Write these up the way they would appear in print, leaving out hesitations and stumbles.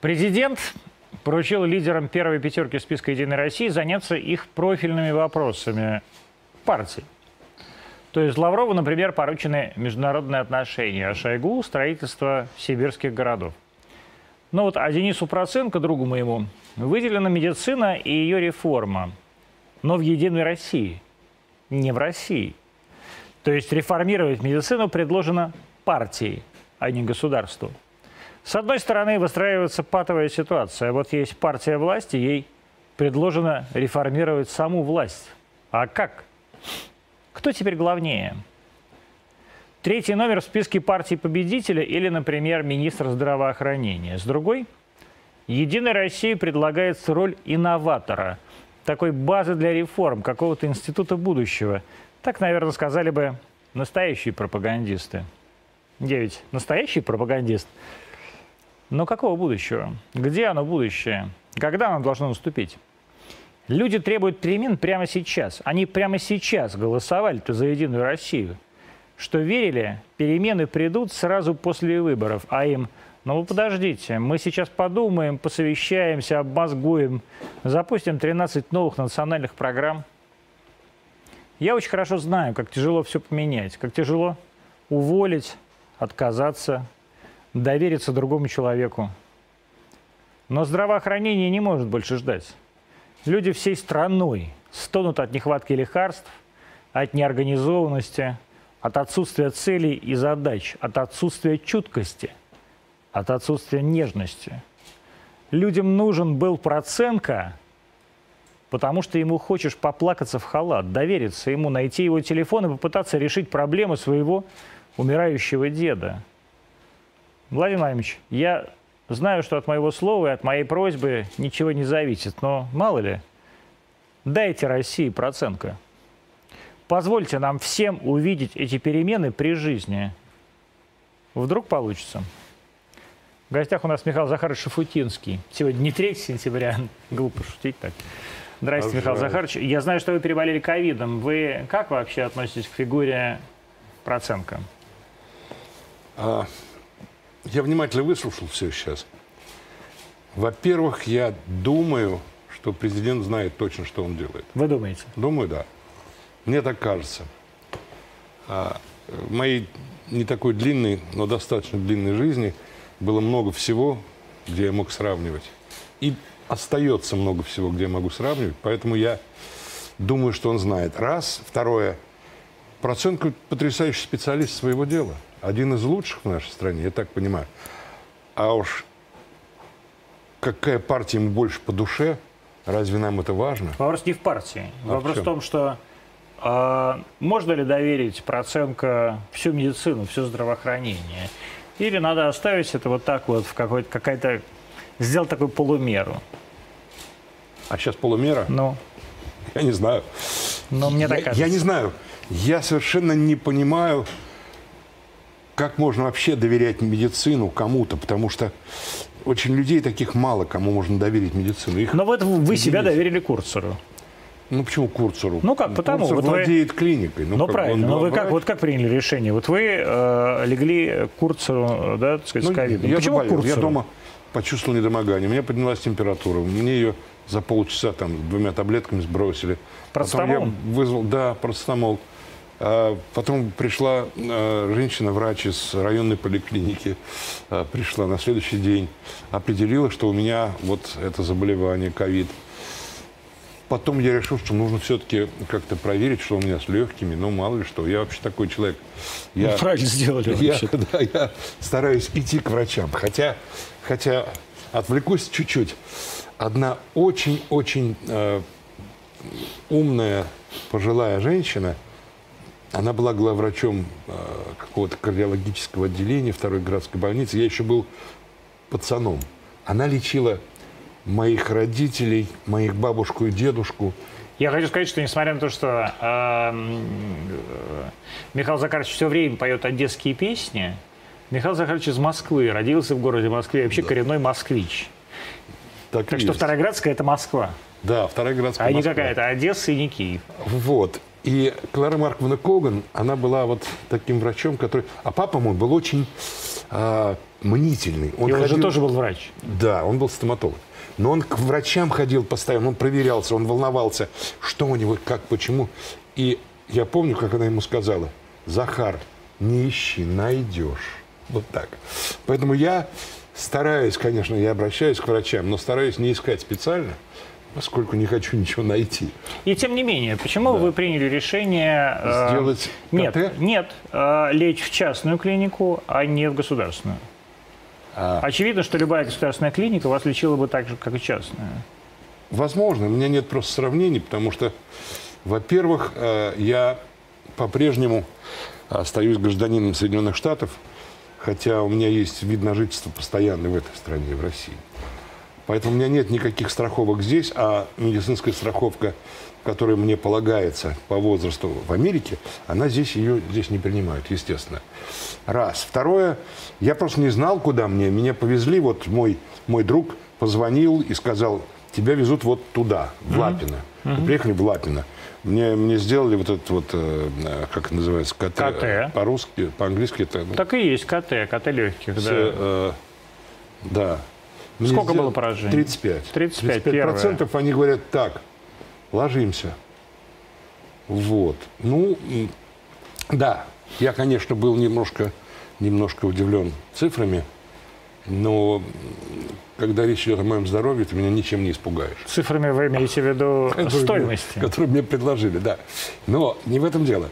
Президент поручил лидерам первой пятерки списка «Единой России» заняться их профильными вопросами партии. То есть Лаврову, например, поручены международные отношения, а Шойгу – строительство сибирских городов. Ну вот, а Денису Проценко, другу моему, выделена медицина и ее реформа. Но в «Единой России», не в России. То есть реформировать медицину предложено партии, а не государству. С одной стороны, выстраивается патовая ситуация. Вот есть партия власти, ей предложено реформировать саму власть. А как? Кто теперь главнее? Третий номер в списке партии победителя или, например, министр здравоохранения. С другой, «Единая Россия» предлагается роль инноватора, такой базы для реформ, какого-то института будущего. Так, наверное, сказали бы настоящие пропагандисты. Я ведь настоящий пропагандист. Но какого будущего? Где оно будущее? Когда оно должно наступить? Люди требуют перемен прямо сейчас. Они прямо сейчас голосовали-то за «Единую Россию». Что верили, перемены придут сразу после выборов. А им: ну вы подождите, мы сейчас подумаем, посовещаемся, обмозгуем, запустим 13 новых национальных программ. Я очень хорошо знаю, как тяжело все поменять, как тяжело уволить, отказаться, довериться другому человеку. Но здравоохранение не может больше ждать. Люди всей страной стонут от нехватки лекарств, от неорганизованности, от отсутствия целей и задач, от отсутствия чуткости, от отсутствия нежности. Людям нужен был Проценко, потому что ему хочешь поплакаться в халат, довериться ему, найти его телефон и попытаться решить проблемы своего умирающего деда. Владимир Владимирович, я знаю, что от моего слова и от моей просьбы ничего не зависит, но мало ли, дайте России Проценко. Позвольте нам всем увидеть эти перемены при жизни. Вдруг получится. В гостях у нас Михаил Захарович Шуфутинский. Сегодня не 3 сентября. Глупо шутить так. Здрасте, Михаил Захарович. Я знаю, что вы переболели ковидом. Вы как вообще относитесь к фигуре Проценко? Я внимательно выслушал все сейчас. Во-первых, я думаю, что президент знает точно, что он делает. Вы думаете? Думаю, да. Мне так кажется. В моей не такой длинной, но достаточно длинной жизни было много всего, где я мог сравнивать. И остается много всего, где я могу сравнивать. Поэтому я думаю, что он знает. Раз. Второе. Проценко потрясающий специалист своего дела. Один из лучших в нашей стране, я так понимаю. А уж какая партия ему больше по душе, разве нам это важно? Вопрос не в партии. Вопрос в том, что можно ли доверить Проценко всю медицину, все здравоохранение? Или надо оставить это вот так вот, в какая-то сделать такую полумеру? А сейчас полумера? Ну. Я не знаю. Но мне так кажется. Я не знаю. Я совершенно не понимаю, как можно вообще доверять медицину кому-то, потому что очень людей таких мало, кому можно доверить медицину. Их... Но вот вы себя доверили Курцеру. Ну почему Курцеру? Ну как, потому что Курцер владеет клиникой. Ну, правильно. Но вы как, вот как приняли решение? Вот вы легли Курцеру, да, так сказать, с ковидом. Почему Курцеру? Я дома почувствовал недомогание. У меня поднялась температура. Мне ее за полчаса там с 2 таблетками сбросили. Простомол? Потом я вызвал, да, простомол. Потом пришла женщина-врач из районной поликлиники, пришла на следующий день, определила, что у меня вот это заболевание, ковид. Потом я решил, что нужно все-таки как-то проверить, что у меня с легкими, но мало ли что. Я вообще такой человек. Я, ну, правильно сделали. Я стараюсь идти к врачам, хотя отвлекусь чуть-чуть. Одна очень-очень умная пожилая женщина, она была главврачом какого-то кардиологического отделения 2-й городской больницы. Я еще был пацаном. Она лечила моих родителей, моих бабушку и дедушку. Я хочу сказать, что несмотря на то, что Михаил Захарович все время поет одесские песни, Михаил Захарович из Москвы, родился в городе Москве, вообще да. Коренной москвич. Так что 2-я городская – это Москва. Да, 2-я городская Москва. А не какая-то Одесса и не Киев. Вот. И Клара Марковна Коган, она была вот таким врачом, который... А папа мой был очень мнительный. Он, ходил... же тоже был врач. Да, он был стоматолог. Но он к врачам ходил постоянно, он проверялся, он волновался, что у него, как, почему. И я помню, как она ему сказала: Захар, не ищи, найдешь. Вот так. Поэтому я стараюсь, конечно, я обращаюсь к врачам, но стараюсь не искать специально, поскольку не хочу ничего найти. И тем не менее, почему вы приняли решение... Сделать КТ? Нет, лечь в частную клинику, а не в государственную. Очевидно, что любая государственная клиника вас лечила бы так же, как и частная. Возможно. У меня нет просто сравнений, потому что, во-первых, я по-прежнему остаюсь гражданином Соединенных Штатов, хотя у меня есть вид на жительство постоянный в этой стране, в России. Поэтому у меня нет никаких страховок здесь, а медицинская страховка, которая мне полагается по возрасту в Америке, она здесь, ее здесь не принимают, естественно. Раз. Второе, я просто не знал, куда мне. Меня повезли, вот мой друг позвонил и сказал: тебя везут вот туда, в Лапино. Мы приехали в Лапино. Мне сделали вот этот вот, как это называется, КТ. По-русски, по-английски это... Ну, так и есть КТ легких, да. Да. Мне сколько было поражений? 35. 35%. Они говорят: так, ложимся. Вот. Ну, да, я, конечно, был немножко удивлен цифрами, но когда речь идет о моем здоровье, ты меня ничем не испугаешь. Цифрами вы имеете в виду стоимости? Которую мне предложили, да. Но не в этом дело.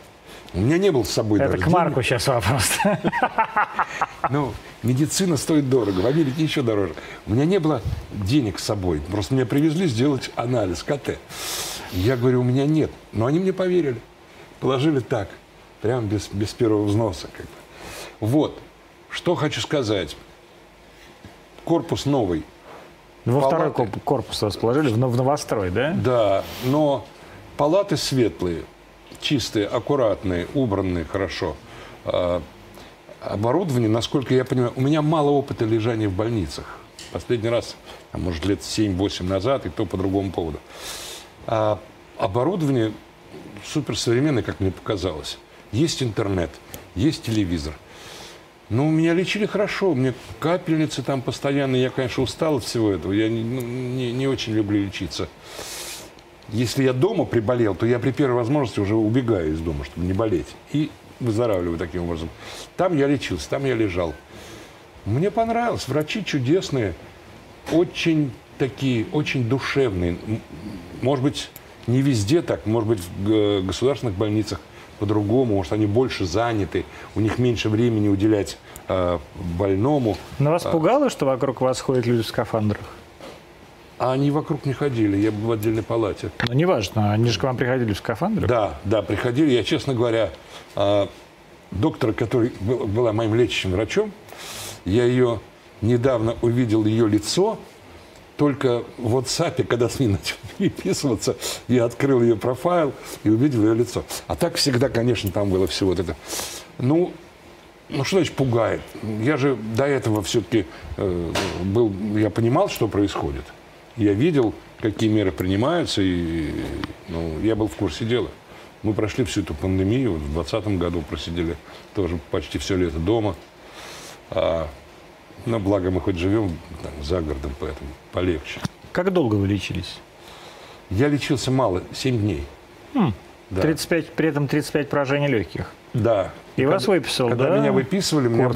У меня не было с собой... Это к Марку сейчас вопрос. Ну, медицина стоит дорого, в Америке еще дороже. У меня не было денег с собой, просто меня привезли сделать анализ КТ. Я говорю: у меня нет. Но они мне поверили. Положили так, прям без первого взноса. Как бы. Вот, что хочу сказать. Корпус новый. Во второй корпус расположили, в новострой, да? Да, но палаты светлые. Чистые, аккуратные, убранные хорошо. Оборудование, насколько я понимаю, у меня мало опыта лежания в больницах. Последний раз, а может, лет 7-8 назад, и то по другому поводу. Оборудование суперсовременное, как мне показалось. Есть интернет, есть телевизор. Но меня лечили хорошо, у меня капельницы там постоянно. Я, конечно, устал от всего этого, я не очень люблю лечиться. Если я дома приболел, то я при первой возможности уже убегаю из дома, чтобы не болеть. И выздоравливаю таким образом. Там я лечился, там я лежал. Мне понравилось. Врачи чудесные, очень такие, очень душевные. Может быть, не везде так, может быть, в государственных больницах по-другому, может, они больше заняты, у них меньше времени уделять больному. Но вас пугало, что вокруг вас ходят люди в скафандрах? А они вокруг не ходили, я был в отдельной палате. Ну, неважно, они же к вам приходили в скафандрах? Да, приходили. Я, честно говоря, доктора, который была моим лечащим врачом, я ее недавно увидел, ее лицо, только в WhatsApp, когда с ней начал переписываться, я открыл ее профайл и увидел ее лицо. А так всегда, конечно, там было все вот это. Ну, что значит пугает? Я же до этого все-таки был, я понимал, что происходит. Я видел, какие меры принимаются, и я был в курсе дела. Мы прошли всю эту пандемию, в 2020 году просидели тоже почти все лето дома. Но благо мы хоть живем там, за городом, поэтому полегче. Как долго вы лечились? Я лечился мало, 7 дней. Да. 35, при этом 35 поражений легких? Да. И когда, вас выписал, когда да? Когда меня выписывали, мне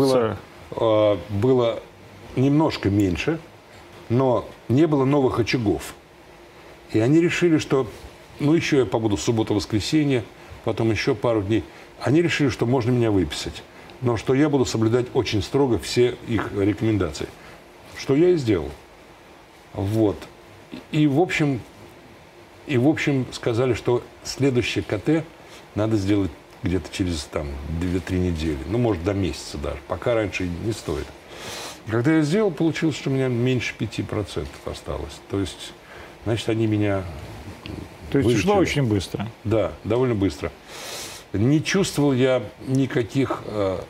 было немножко меньше, но не было новых очагов. И они решили, что... Ну, еще я побуду субботу-воскресенье, потом еще пару дней. Они решили, что можно меня выписать, но что я буду соблюдать очень строго все их рекомендации. Что я и сделал. Вот. И, в общем, сказали, что следующее КТ надо сделать где-то через там 2-3 недели. Ну, может, до месяца даже. Пока раньше не стоит. Когда я сделал, получилось, что у меня меньше 5% осталось. То есть, значит, они меня... То есть, ушло очень быстро. Да, довольно быстро. Не чувствовал я никаких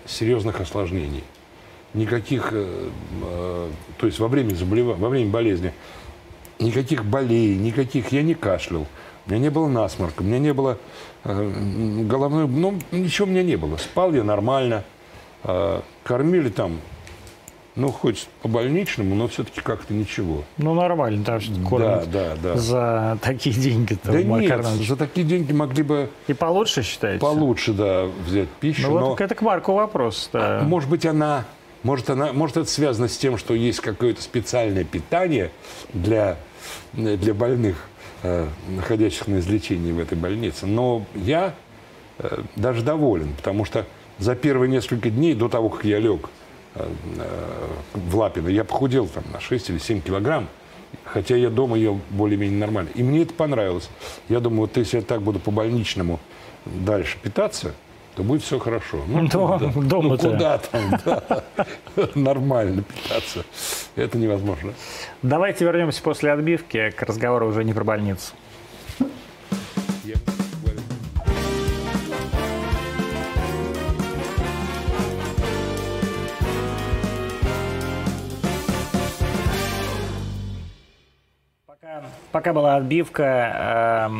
серьезных осложнений. Никаких... то есть, во время болезни никаких болей, никаких... Я не кашлял. У меня не было насморка, у меня не было головной... Ну, ничего у меня не было. Спал я нормально. Кормили там... Ну, хоть по больничному, но все-таки как-то ничего. Ну, нормально, там что кормят за такие деньги-то. Да нет, за такие деньги могли бы... И получше, считаете? Получше, да, взять пищу. Ну, вот это к Марку вопрос. Да. Может быть, может, это связано с тем, что есть какое-то специальное питание для больных, находящих на излечении в этой больнице. Но я даже доволен, потому что за первые несколько дней до того, как я лег в Лапино, я похудел там на 6 или 7 килограмм, хотя я дома ел более-менее нормально. И мне это понравилось. Я думаю, вот если я так буду по больничному дальше питаться, то будет все хорошо. Ну, куда там нормально питаться? Это невозможно. Давайте вернемся после отбивки к разговору уже не про больницу. Пока была отбивка,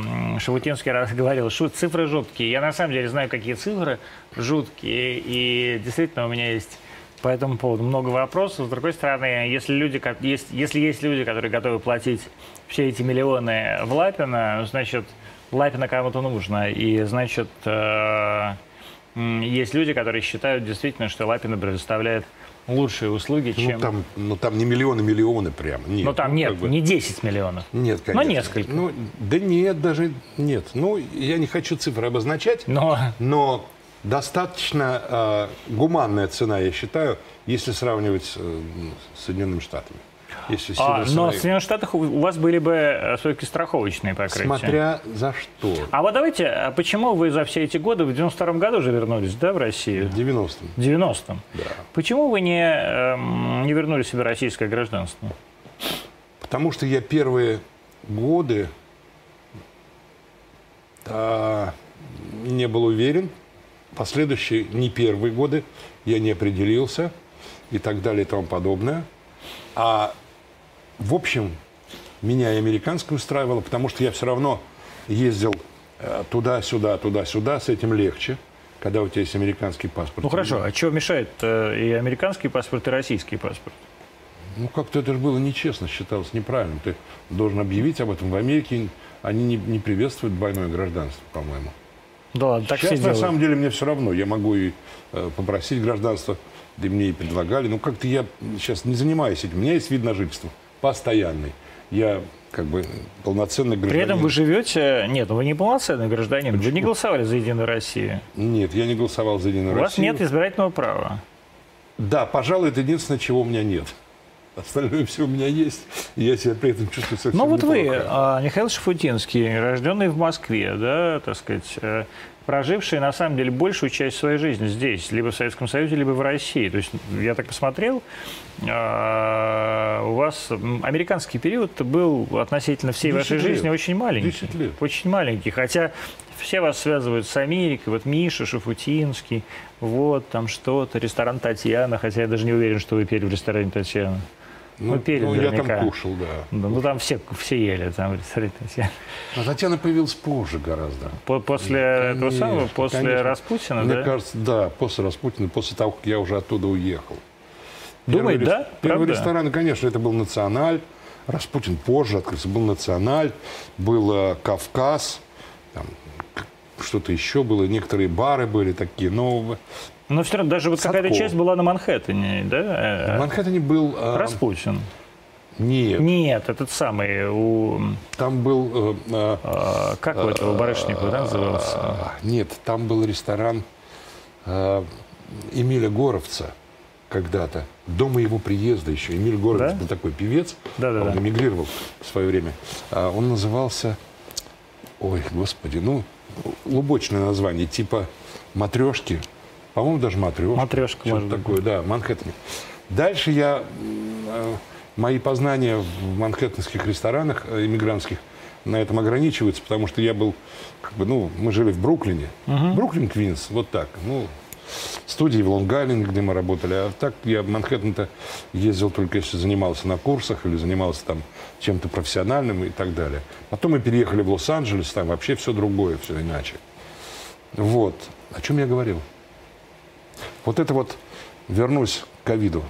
Шуфутинский говорил, что цифры жуткие. Я на самом деле знаю, какие цифры жуткие, и действительно у меня есть по этому поводу много вопросов. С другой стороны, если есть люди, которые готовы платить все эти миллионы в Лапино, значит, Лапино кому-то нужно. И, значит, есть люди, которые считают действительно, что Лапино предоставляет лучшие услуги, чем... Ну, там не миллионы прямо. Нет, ну, там нет, не 10 миллионов. Нет, конечно. Но несколько. Ну, да нет, даже нет. Ну, я не хочу цифры обозначать, но достаточно гуманная цена, я считаю, если сравнивать с Соединенными Штатами. Но в Соединенных Штатах у вас были бы все-таки страховочные покрытия. Смотря за что. А вот давайте, а почему вы за все эти годы, в 92-м году уже вернулись, да, в Россию? В 90-м. В 90-м. Да. Почему вы не вернули себе российское гражданство? Потому что я первые годы не был уверен. Последующие, не первые годы, я не определился и так далее и тому подобное. А в общем, меня и американское устраивало, потому что я все равно ездил туда-сюда, туда-сюда, с этим легче, когда у тебя есть американский паспорт. Ну хорошо, а чего мешает и американский паспорт, и российский паспорт? Ну как-то это же было нечестно, считалось неправильным. Ты должен объявить об этом в Америке, они не приветствуют двойное гражданство, по-моему. Да ладно, так сейчас все делают. На самом деле мне все равно, я могу и попросить гражданство. Да мне и предлагали. Ну, как-то я сейчас не занимаюсь этим. У меня есть вид на жительство постоянный. Я как бы полноценный гражданин. При этом вы живете... Нет, вы не полноценный гражданин. Почему? Вы не голосовали за «Единую Россию». Нет, я не голосовал за «Единую Россию». У вас нет избирательного права. Да, пожалуй, это единственное, чего у меня нет. Остальное все у меня есть. И я себя при этом чувствую совсем неплохо. Ну, вот вы, Михаил Шуфутинский, рожденный в Москве, да, так сказать... прожившие, на самом деле, большую часть своей жизни здесь, либо в Советском Союзе, либо в России. То есть, я так посмотрел, у вас американский период был относительно всей вашей жизни очень маленький. 10 лет. Очень маленький, хотя все вас связывают с Америкой. Вот Миша Шуфутинский, вот там что-то, ресторан «Татьяна», хотя я даже не уверен, что вы пели в ресторане «Татьяна». Ну, пели наверняка. Я там кушал, да. Ну, там все ели. Там. А Татьяна появилась позже гораздо. После этого самого? После Распутина, да? Мне кажется, да, после Распутина, после того, как я уже оттуда уехал. Думаете, да? Первый ресторан, конечно, это был «Националь». Распутин позже открылся. Был «Националь», был «Кавказ», что-то еще было. Некоторые бары были такие новые. Но все равно, даже вот какая-то часть была на Манхэттене, да? На Манхэттене был... Распутин. Нет. Нет, этот самый у... Там был... как у этого барышника, да, назывался? Нет, там был ресторан Эмиля Горовца когда-то. До моего приезда еще. Эмиль Горовец был такой певец. Он эмигрировал в свое время. Он назывался... Ой, господи, ну, лубочное название, типа «Матрешки». По-моему, даже «Матрешка». Что-то такое, да, Манхэттен. Дальше я... мои познания в манхэттенских ресторанах иммигрантских на этом ограничиваются, потому что я был... Как бы, ну, мы жили в Бруклине. Бруклин, Квинс, вот так. Ну, студии в Лонг-Айленде, где мы работали. А так я в Манхэттен-то ездил только если занимался на курсах или занимался там чем-то профессиональным и так далее. Потом мы переехали в Лос-Анджелес, там вообще все другое, все иначе. Вот. О чем я говорил? Вот это вот, вернусь к ковиду.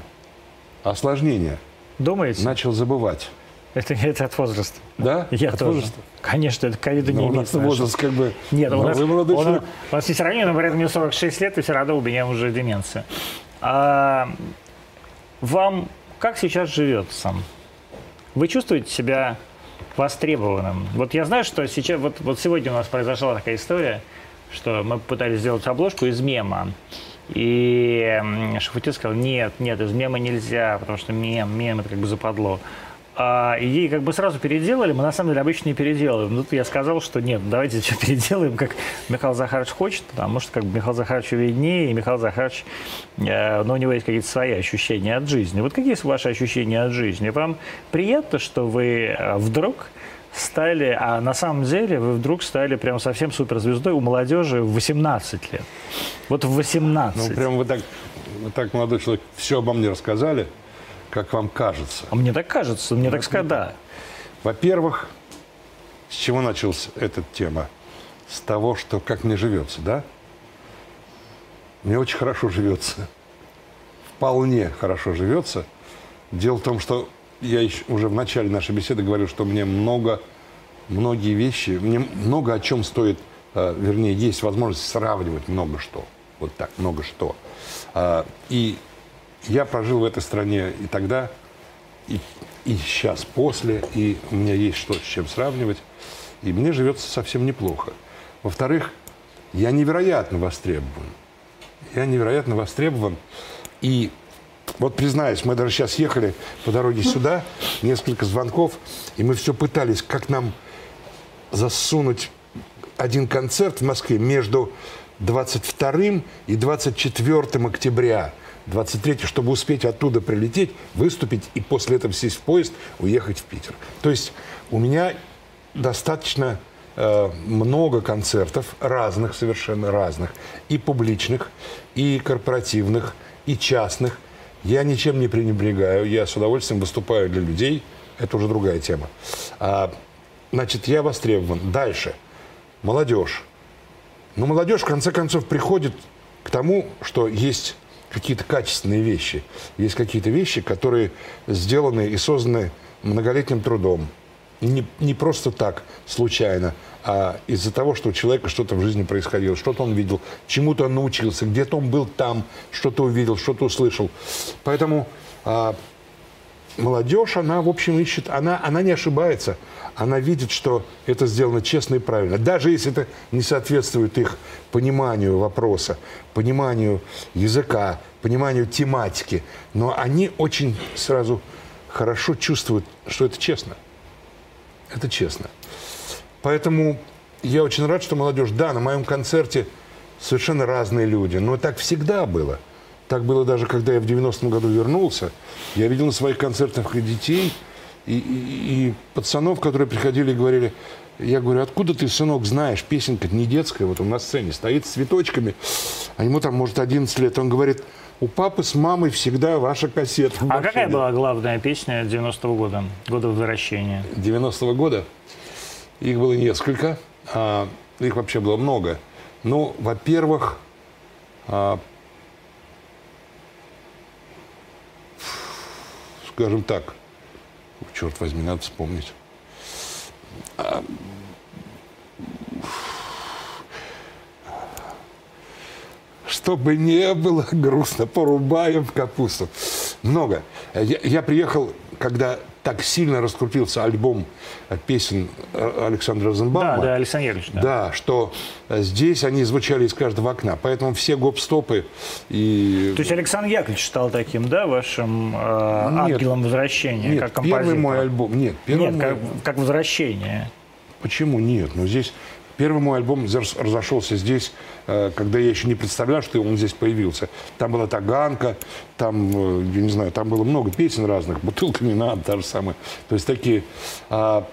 осложнения. Думаете? Начал забывать. Это от возраста. Да? Я от тоже. Возраста? Конечно, это ковида не имеет. У нас возраст как бы... Нет, у нас есть ранее, но говорят, мне 46 лет, и все равно у меня уже деменция. А вам как сейчас живется? Вы чувствуете себя востребованным? Вот я знаю, что сейчас... Вот сегодня у нас произошла такая история, что мы пытались сделать обложку из мема. И Шуфутинский сказал, нет, из мема нельзя, потому что мем это как бы западло. Ей как бы сразу переделали, мы на самом деле обычно не переделываем. Тут я сказал, что нет, давайте все переделаем, как Михаил Захарович хочет, потому что как бы Михаил Захарович виднее, и Михаил Захарович, у него есть какие-то свои ощущения от жизни. Вот какие ваши ощущения от жизни? Вам приятно, что вы вдруг стали, а на самом деле вы вдруг стали прям совсем суперзвездой у молодежи в 18 лет? Вот в 18. Ну, прям вы так, молодой человек, все обо мне рассказали. Как вам кажется? А мне так кажется, мне так сказать, да. Во-первых, с чего началась эта тема? С того, что как мне живется, да? Мне очень хорошо живется. Вполне хорошо живется. Дело в том, что я еще, уже в начале нашей беседы говорил, что мне многие вещи, мне много о чем стоит, вернее, есть возможность сравнивать много что. Вот так, много что. И я прожил в этой стране и тогда, и сейчас, после, и у меня есть что с чем сравнивать, и мне живется совсем неплохо. Во-вторых, я невероятно востребован. Я невероятно востребован. И вот признаюсь, мы даже сейчас ехали по дороге сюда, несколько звонков, и мы все пытались, как нам засунуть один концерт в Москве между 22 и 24 октября. 23-й, чтобы успеть оттуда прилететь, выступить и после этого сесть в поезд, уехать в Питер. То есть у меня достаточно много концертов разных, совершенно разных, и публичных, и корпоративных, и частных. Я ничем не пренебрегаю, я с удовольствием выступаю для людей, это уже другая тема. Значит, я востребован. Дальше. Молодежь. Но молодежь, в конце концов, приходит к тому, что есть... какие-то качественные вещи. Есть какие-то вещи, которые сделаны и созданы многолетним трудом. Не просто так, случайно, а из-за того, что у человека что-то в жизни происходило, что-то он видел, чему-то он научился, где-то он был там, что-то увидел, что-то услышал. Поэтому молодежь, она, в общем, ищет, она не ошибается. Она видит, что это сделано честно и правильно. Даже если это не соответствует их пониманию вопроса, пониманию языка, пониманию тематики. Но они очень сразу хорошо чувствуют, что это честно. Это честно. Поэтому я очень рад, что молодежь... Да, на моем концерте совершенно разные люди. Но так всегда было. Так было даже, когда я в 90-м году вернулся. Я видел на своих концертах и детей... И пацанов, которые приходили и говорили, я говорю, откуда ты, сынок, знаешь, песенка не детская, вот он на сцене стоит с цветочками, а ему там, может, 11 лет, он говорит, у папы с мамой всегда ваша кассета. А какая была главная песня 90-го года, года возвращения? 90-го года? Их было несколько, их вообще было много. Ну, во-первых, скажем так, черт возьми, надо вспомнить. Чтобы не было грустно, порубаем капусту. Много. Я приехал, когда так сильно раскрутился альбом песен Александра Розенбаума. Да, Александр Яковлевич. Да, что здесь они звучали из каждого окна. Поэтому все гоп-стопы и... То есть Александр Яковлевич стал таким, да, вашим ангелом возвращения? Нет, как композитор? Первый мой альбом... Нет, первый нет мой... как возвращение. Почему нет? Ну, здесь... Первый мой альбом разошелся здесь, когда я еще не представлял, что он здесь появился. Там была таганка, там, я не знаю, там было много песен разных, бутылками надо, та же самая. То есть такие... Во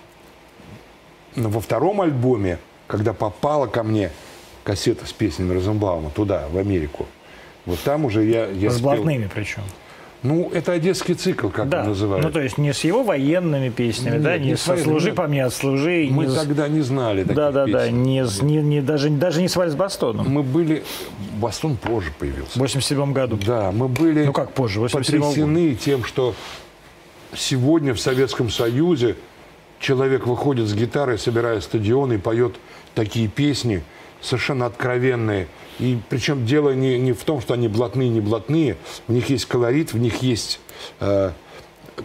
втором альбоме, когда попала ко мне кассета с песнями Розенбаума туда, в Америку, вот там уже я... С блатными причем. Ну, это одесский цикл, как он называют. Ну, то есть не с его военными песнями, нет, да, не со «Служи по мне, отслужи». Мы тогда не знали таких песен. Да, даже не с вальс-бастоном. Мы были... Бастон позже появился. В 87-м году. Да, мы были потрясены тем, что сегодня в Советском Союзе человек выходит с гитарой, собирая стадион и поет такие песни, совершенно откровенные. И причем дело не в том, что они блатные, не блатные. В них есть колорит, в них есть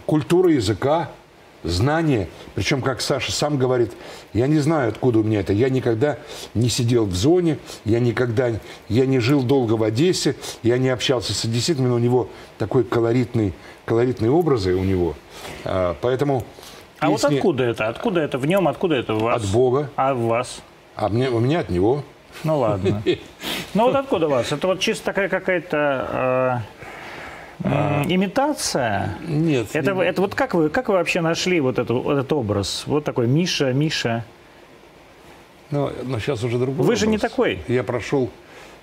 культура языка, знания. Причем, как Саша сам говорит, я не знаю, откуда у меня это. Я никогда не сидел в зоне, я не жил долго в Одессе, я не общался с одесситами, но у него такой колоритные образы у него. Поэтому... А вот откуда это? Откуда это в нем, откуда это в вас? От Бога. А в вас? А у меня от него. Ну ладно. Ну вот откуда у вас? Это вот чисто такая какая-то имитация? Нет. Это вот как вы вообще нашли вот этот образ? Вот такой Миша. Ну, но сейчас уже другой. Вы же не такой. Я прошел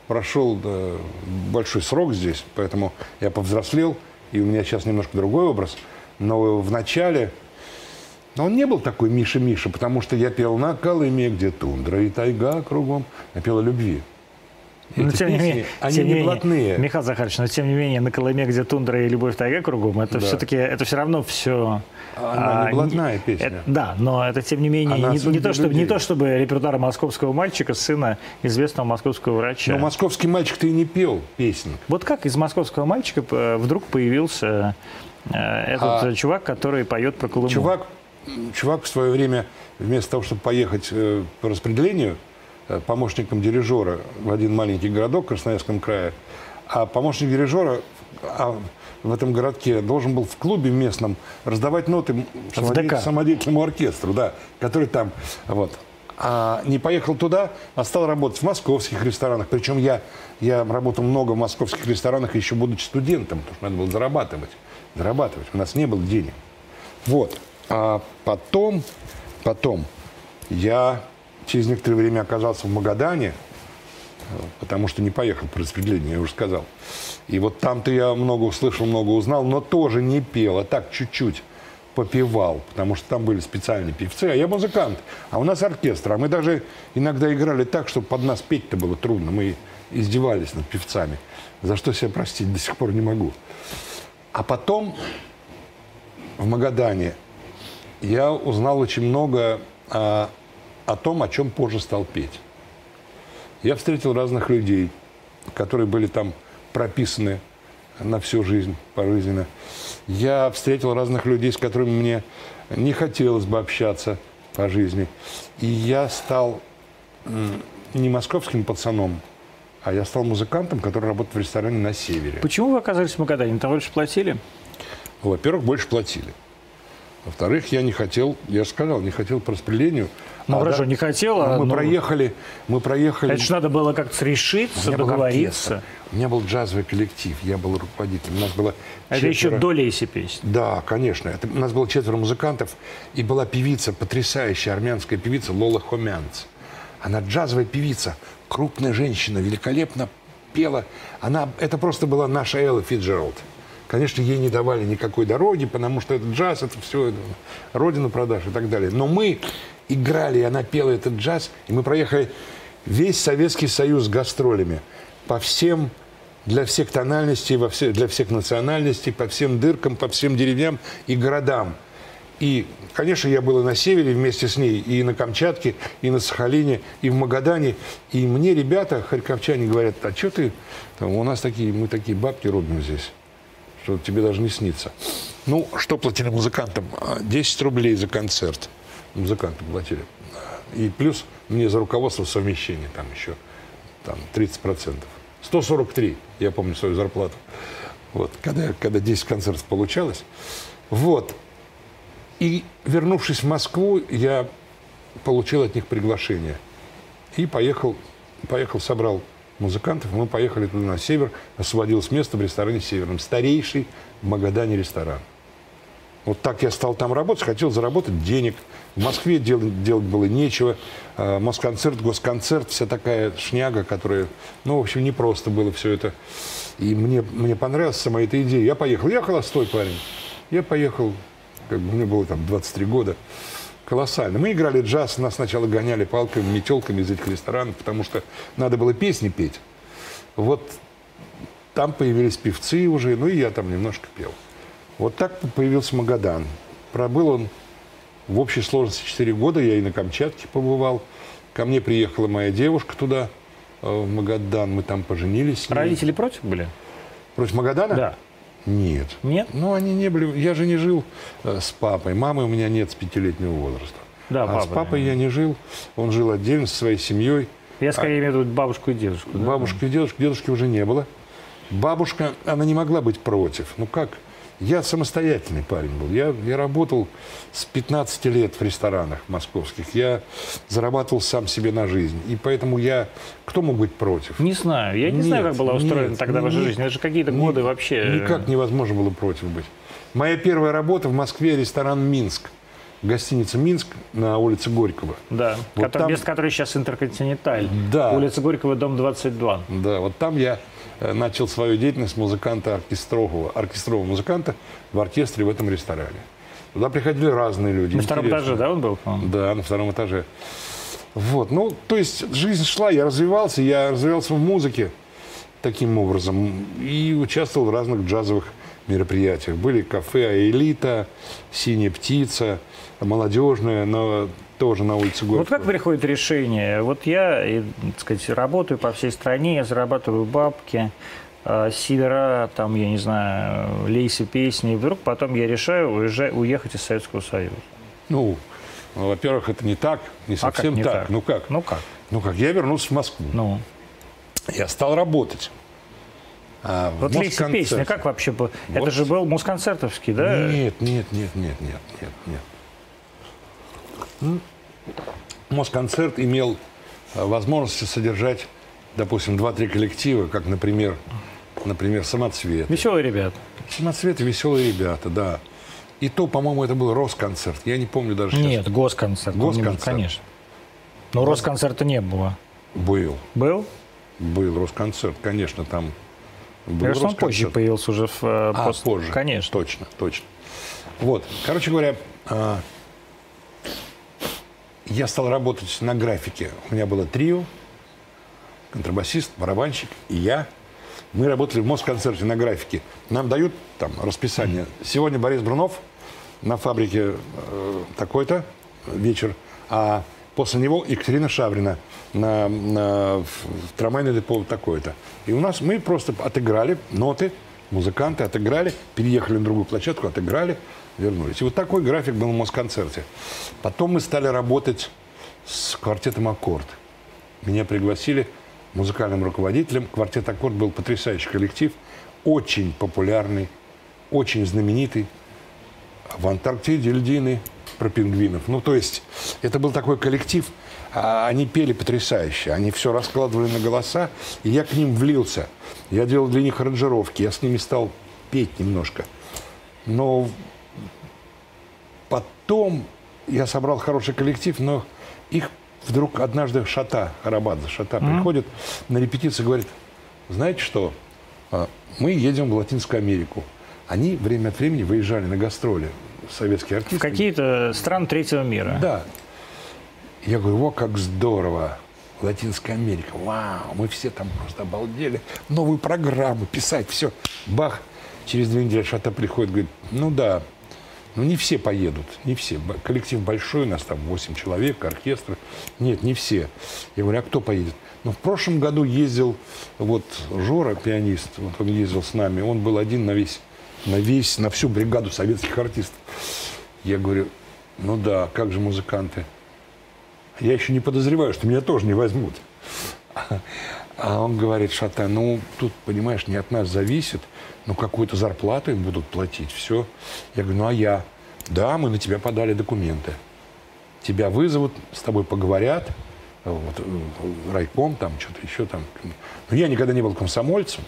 большой срок здесь, поэтому я повзрослел, и у меня сейчас немножко другой образ. Но в начале... Но он не был такой Миша-Миша, потому что я пел на Колыме, где тундра и тайга кругом. Я пел о любви. Но тем не менее, они не блатные. Михаил Захарович, но тем не менее, на Колыме, где тундра и любовь, тайга кругом, это все-таки, это все равно все... Она не блатная песня. Да, но это тем не менее, не то чтобы репертуар московского мальчика, сына известного московского врача. Но московский мальчик-то и не пел песню. Вот как из московского мальчика вдруг появился этот чувак, который поет про Колыму? Чувак в свое время, вместо того, чтобы поехать по распределению помощником дирижера в один маленький городок в Красноярском крае, а помощник дирижера в этом городке должен был в клубе местном раздавать ноты самодеятельному оркестру, который там, А не поехал туда, а стал работать в московских ресторанах. Причем я работал много в московских ресторанах, еще будучи студентом, потому что надо было зарабатывать. У нас не было денег. А потом я через некоторое время оказался в Магадане, потому что не поехал по распределению, я уже сказал. И вот там-то я много услышал, много узнал, но тоже не пел, а так чуть-чуть попевал, потому что там были специальные певцы, а я музыкант, а у нас оркестр. А мы даже иногда играли так, что под нас петь-то было трудно, мы издевались над певцами, за что себя простить до сих пор не могу. А потом в Магадане я узнал очень много о том, о чем позже стал петь. Я встретил разных людей, которые были там прописаны на всю жизнь, пожизненно. Я встретил разных людей, с которыми мне не хотелось бы общаться по жизни. И я стал не московским пацаном, а я стал музыкантом, который работает в ресторане на севере. Почему вы оказались в Магадане? Там больше платили? Во-первых, больше платили. Во-вторых, я не хотел, я же сказал, не хотел по распределению. Ну, хорошо, не хотел, а... Мы проехали... Это же надо было как-то решиться, договориться. У меня был джазовый коллектив, я был руководителем. У нас было это еще до «Лейся песни». Да, конечно. У нас было 4 музыкантов, и была певица, потрясающая армянская певица Лола Хомянц. Она джазовая певица, крупная женщина, великолепно пела. Это просто была наша Элла Фицджеральд. Конечно, ей не давали никакой дороги, потому что это джаз, это все, родину продаж и так далее. Но мы играли, и она пела этот джаз, и мы проехали весь Советский Союз с гастролями. Для всех тональностей, для всех национальностей, по всем дыркам, по всем деревням и городам. И, конечно, я был и на севере вместе с ней, и на Камчатке, и на Сахалине, и в Магадане. И мне ребята, харьковчане, говорят, а что ты, мы такие бабки рубим здесь, что тебе даже не снится. Ну, что платили музыкантам? 10 рублей за концерт. Музыкантам платили. И плюс мне за руководство совмещение там еще 30%. 143, я помню свою зарплату. Когда 10 концертов получалось. И, вернувшись в Москву, я получил от них приглашение. И поехал, собрал музыкантов, мы поехали туда на север, освободилось место в ресторане «Северном». Старейший в Магадане ресторан. Вот так я стал там работать, хотел заработать денег. В Москве делать было нечего. Москонцерт, госконцерт, вся такая шняга, которая... Ну, в общем, непросто было все это. И мне понравилась сама эта идея. Я поехал. Я холостой парень. Я поехал, как бы мне было там 23 года. Колоссально. Мы играли джаз, нас сначала гоняли палками, метелками из этих ресторанов, потому что надо было песни петь. Вот там появились певцы уже, ну и я там немножко пел. Вот так появился Магадан. Пробыл он в общей сложности 4 года, я и на Камчатке побывал. Ко мне приехала моя девушка туда, в Магадан, мы там поженились. Родители против были? Против Магадана? Да. Нет. Нет? Ну, они не были... Я же не жил с папой. Мамы у меня нет с 5-летнего возраста. Да, папа, с папой я не жил. Он жил отдельно со своей семьей. Я скорее имею в виду бабушку и дедушку. Да? Бабушку и дедушку. Дедушки уже не было. Бабушка, она не могла быть против. Ну как? Я самостоятельный парень был. Я работал с 15 лет в ресторанах московских. Я зарабатывал сам себе на жизнь. И поэтому я... Кто мог быть против? Не знаю. Я не знаю, как была устроена тогда ваша жизнь. Это же какие-то годы вообще... Никак невозможно было против быть. Моя первая работа в Москве — ресторан «Минск». Гостиница «Минск» на улице Горького. Да, вот место, которое сейчас «Интерконтиненталь». Да. Улица Горького, дом 22. Да, вот там я начал свою деятельность оркестрового музыканта в оркестре в этом ресторане. Туда приходили разные люди. На втором этаже, да, он был? Да, на втором этаже. Вот, ну, то есть жизнь шла, я развивался в музыке таким образом. И участвовал в разных джазовых мероприятиях. Были кафе «Элита», «Синяя птица», молодежная, но тоже на улице Горького. Вот как приходит решение? Вот я, так сказать, работаю по всей стране, я зарабатываю бабки, сидра, там, я не знаю, «Лейся песни», и вдруг потом я решаю уехать из Советского Союза. Ну, во-первых, это не так, не совсем так. Ну как? Ну как? Ну как? Я вернулся в Москву. Ну. Я стал работать. Вот «Лейся песня», как вообще было? Вот. Это же был москонцертовский, да? Нет. Москонцерт имел возможность содержать, допустим, 2-3 коллектива, как, например, «Самоцвет». «Веселые ребята». «Самоцвет» и «Веселые ребята», да. И то, по-моему, это был «Росконцерт». Я не помню даже сейчас. Нет, «Госконцерт». «Госконцерт». Конечно. Но «Росконцерта» не было. Был. Был? Был «Росконцерт», конечно, там был «Росконцерт». Он позже появился уже. Позже. Конечно. Точно. Вот, короче говоря... Я стал работать на графике. У меня было трио, контрабасист, барабанщик и я. Мы работали в Москонцерте на графике. Нам дают там расписание. Сегодня Борис Брунов на фабрике такой-то вечер, а после него Екатерина Шаврина в трамвайной депо такой-то. И мы просто отыграли ноты, музыканты отыграли, переехали на другую площадку, отыграли. Вернулись. И вот такой график был в Москонцерте. Потом мы стали работать с квартетом «Аккорд». Меня пригласили музыкальным руководителем. Квартет «Аккорд» был потрясающий коллектив, очень популярный, очень знаменитый. В Антарктиде льдины, про пингвинов. Ну, то есть, это был такой коллектив. Они пели потрясающе. Они все раскладывали на голоса, и я к ним влился. Я делал для них аранжировки, я с ними стал петь немножко. Но... Потом я собрал хороший коллектив, но их вдруг однажды Харабадзе приходит на репетицию и говорит: знаете что, мы едем в Латинскую Америку. Они время от времени выезжали на гастроли, советские артисты. В какие-то страны третьего мира. Да. Я говорю: о, как здорово, Латинская Америка, вау, мы все там просто обалдели, новую программу писать, все. Бах, через 2 недели Шата приходит, говорит: ну да. Ну, не все поедут, не все. Коллектив большой, у нас там 8 человек, оркестр. Нет, не все. Я говорю: а кто поедет? Ну, в прошлом году ездил вот Жора, пианист, вот он ездил с нами. Он был один на всю бригаду советских артистов. Я говорю: ну да, как же музыканты? Я еще не подозреваю, что меня тоже не возьмут. А он говорит: Шата, ну, тут, понимаешь, не от нас зависит. Ну, какую-то зарплату им будут платить, все. Я говорю: ну, а я? Да, мы на тебя подали документы. Тебя вызовут, с тобой поговорят. Вот, райком там, что-то еще там. Но я никогда не был комсомольцем.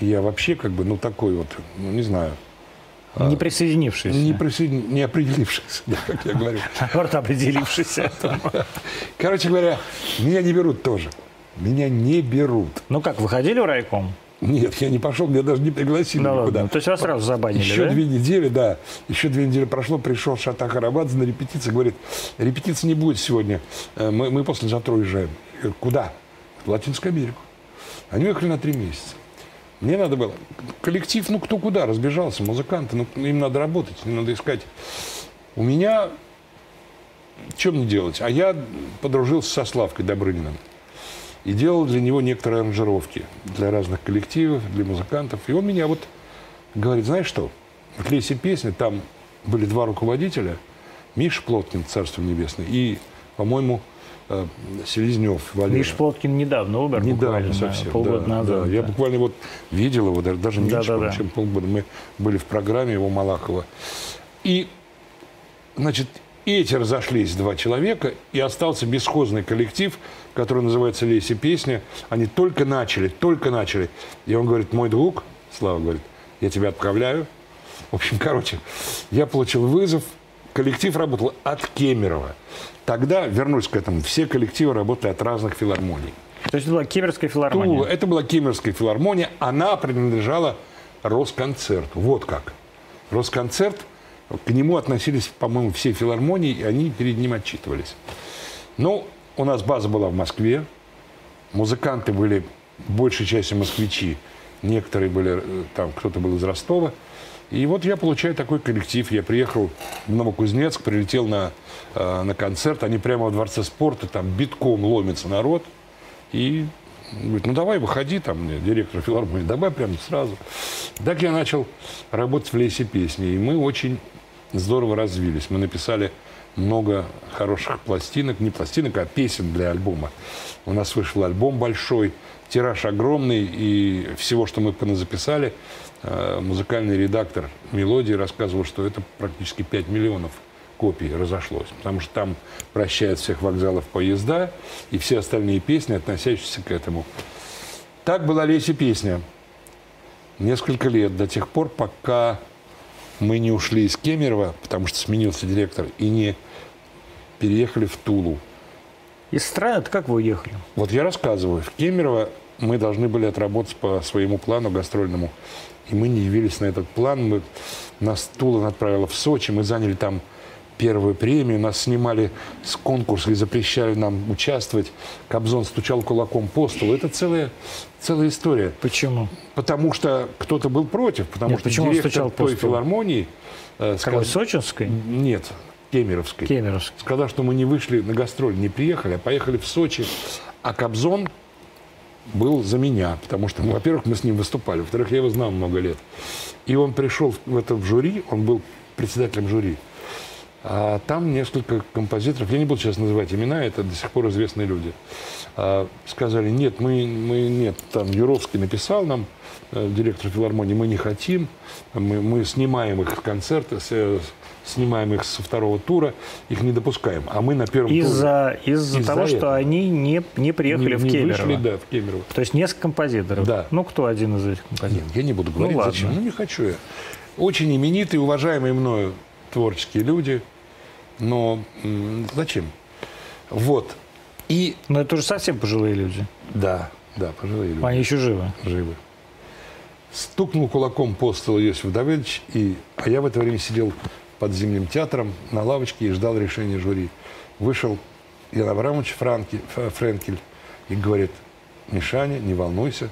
И я вообще как бы, ну, такой вот, ну, не знаю. Не присоединившийся. Не определившийся, да, как я говорю. Наоборот, определившийся. Короче говоря, меня не берут тоже. Меня не берут. Ну как, выходили в райком? Нет, я не пошел, меня даже не пригласили никуда. То есть вас сразу забанили, еще да? Еще две недели прошло, пришел Шатак-Арабадзе на репетицию, говорит, репетиции не будет сегодня, мы послезавтра уезжаем. Я говорю, куда? В Латинскую Америку. Они уехали на 3 месяца. Мне надо было, коллектив, ну кто куда, разбежался, музыканты, ну им надо работать, им надо искать. У меня, чем мне делать? А я подружился со Славкой Добрыниным. И делал для него некоторые аранжировки для разных коллективов, для музыкантов. И он меня вот говорит, знаешь что, в «Лейся песня» там были 2 руководителя, Миша Плоткин, царство небесное, и, по-моему, Селезнев Валерий. Миша Плоткин недавно умер, буквально совсем, полгода назад. Да. Я буквально вот видел его, даже меньше, чем полгода. Мы были в программе его Малахова. И, значит, эти разошлись 2 человека, и остался бесхозный коллектив, который называется «Лейся песня». Они только начали. И он говорит, мой друг, Слава говорит, я тебя отправляю. В общем, короче, я получил вызов. Коллектив работал от Кемерово. Тогда, вернусь к этому, все коллективы работали от разных филармоний. То есть это была Кемеровская филармония? Тула. Это была Кемеровская филармония. Она принадлежала Росконцерту. Вот как. Росконцерт, к нему относились, по-моему, все филармонии, и они перед ним отчитывались. Ну, у нас база была в Москве. Музыканты были, большей частью москвичи. Некоторые были, там, кто-то был из Ростова. И вот я получаю такой коллектив. Я приехал в Новокузнецк, прилетел на концерт. Они прямо во Дворце спорта, там битком ломится народ. И говорит, ну давай, выходи, там мне директор филармонии, давай прямо сразу. Так я начал работать в «Лейся песни». И мы очень здорово развились. Мы написали много хороших пластинок, не пластинок, а песен для альбома. У нас вышел альбом большой, тираж огромный, и всего, что мы поназаписали, музыкальный редактор «Мелодии» рассказывал, что это практически 5 миллионов копий разошлось, потому что там прощают всех вокзалов поезда и все остальные песни, относящиеся к этому. Так была «Лейся песня» несколько лет, до тех пор, пока мы не ушли из Кемерово, потому что сменился директор, и не переехали в Тулу. Из страны-то как вы уехали? Вот я рассказываю. В Кемерово мы должны были отработать по своему плану гастрольному. И мы не явились на этот план. Нас Тула отправила в Сочи. Мы заняли там первую премию. Нас снимали с конкурса и запрещали нам участвовать. Кобзон стучал кулаком по столу. Это целая история. Почему? Потому что кто-то был против. Потому что директор той филармонии... Какой, сочинской? Нет, кемеровской. Кемеровской. Сказал, что мы не вышли на гастроль, не приехали, а поехали в Сочи. А Кобзон... был за меня, потому что, ну, во-первых, мы с ним выступали, во-вторых, я его знал много лет. И он пришел в это жюри, он был председателем жюри. А там несколько композиторов, я не буду сейчас называть имена, это до сих пор известные люди, сказали, нет, нет, там Юровский написал нам, директор филармонии, мы не хотим, мы снимаем их с концерта, снимаем их со 2-го тура, их не допускаем. А мы на 1-м туре... Из-за того, что они не приехали в Кемерово. Вышли, да, в Кемерово. То есть несколько композиторов. Да. Ну, кто один из этих композиторов? Нет, я не буду говорить, ну, зачем. Ну, не хочу я. Очень именитые, уважаемые мною творческие люди. Но зачем? Вот. И... Но это уже совсем пожилые люди. Да, да, пожилые люди. Они еще живы? Живы. Стукнул кулаком по столу Иосиф Давыдович, а я в это время сидел... под Зимним театром, на лавочке и ждал решения жюри. Вышел Ян Абрамович Френкель и говорит, Мишаня, не волнуйся,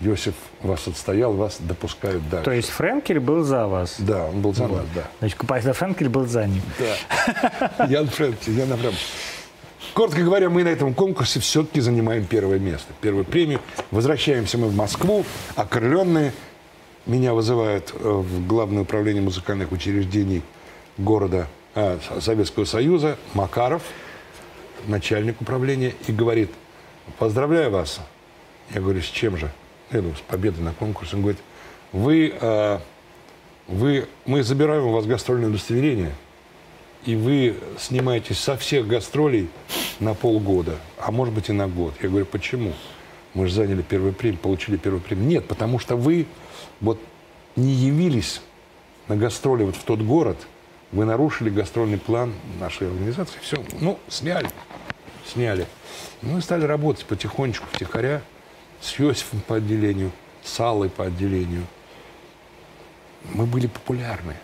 Йосиф вас отстоял, вас допускают дальше. То есть Френкель был за вас? Да, он был за вас, да. Значит, композитор Френкель был за ним. Да, Ян Френкель, Ян Абрамович. Коротко говоря, мы на этом конкурсе все-таки занимаем 1-е место, 1-ю премию. Возвращаемся мы в Москву, окрыленные. Меня вызывают в Главное управление музыкальных учреждений Советского Союза, Макаров, начальник управления, и говорит, поздравляю вас. Я говорю, с чем же? Я думаю, с победой на конкурсе. Он говорит, мы забираем у вас гастрольное удостоверение, и вы снимаетесь со всех гастролей на полгода, а может быть и на год. Я говорю, почему? Мы же заняли 1-ю премию, получили 1-ю премию. Нет, потому что вы вот не явились на гастроли вот в тот город, вы нарушили гастрольный план нашей организации. Все, ну, сняли. Мы стали работать потихонечку, втихаря, с Йосифом по отделению, с Аллой по отделению, мы были популярны,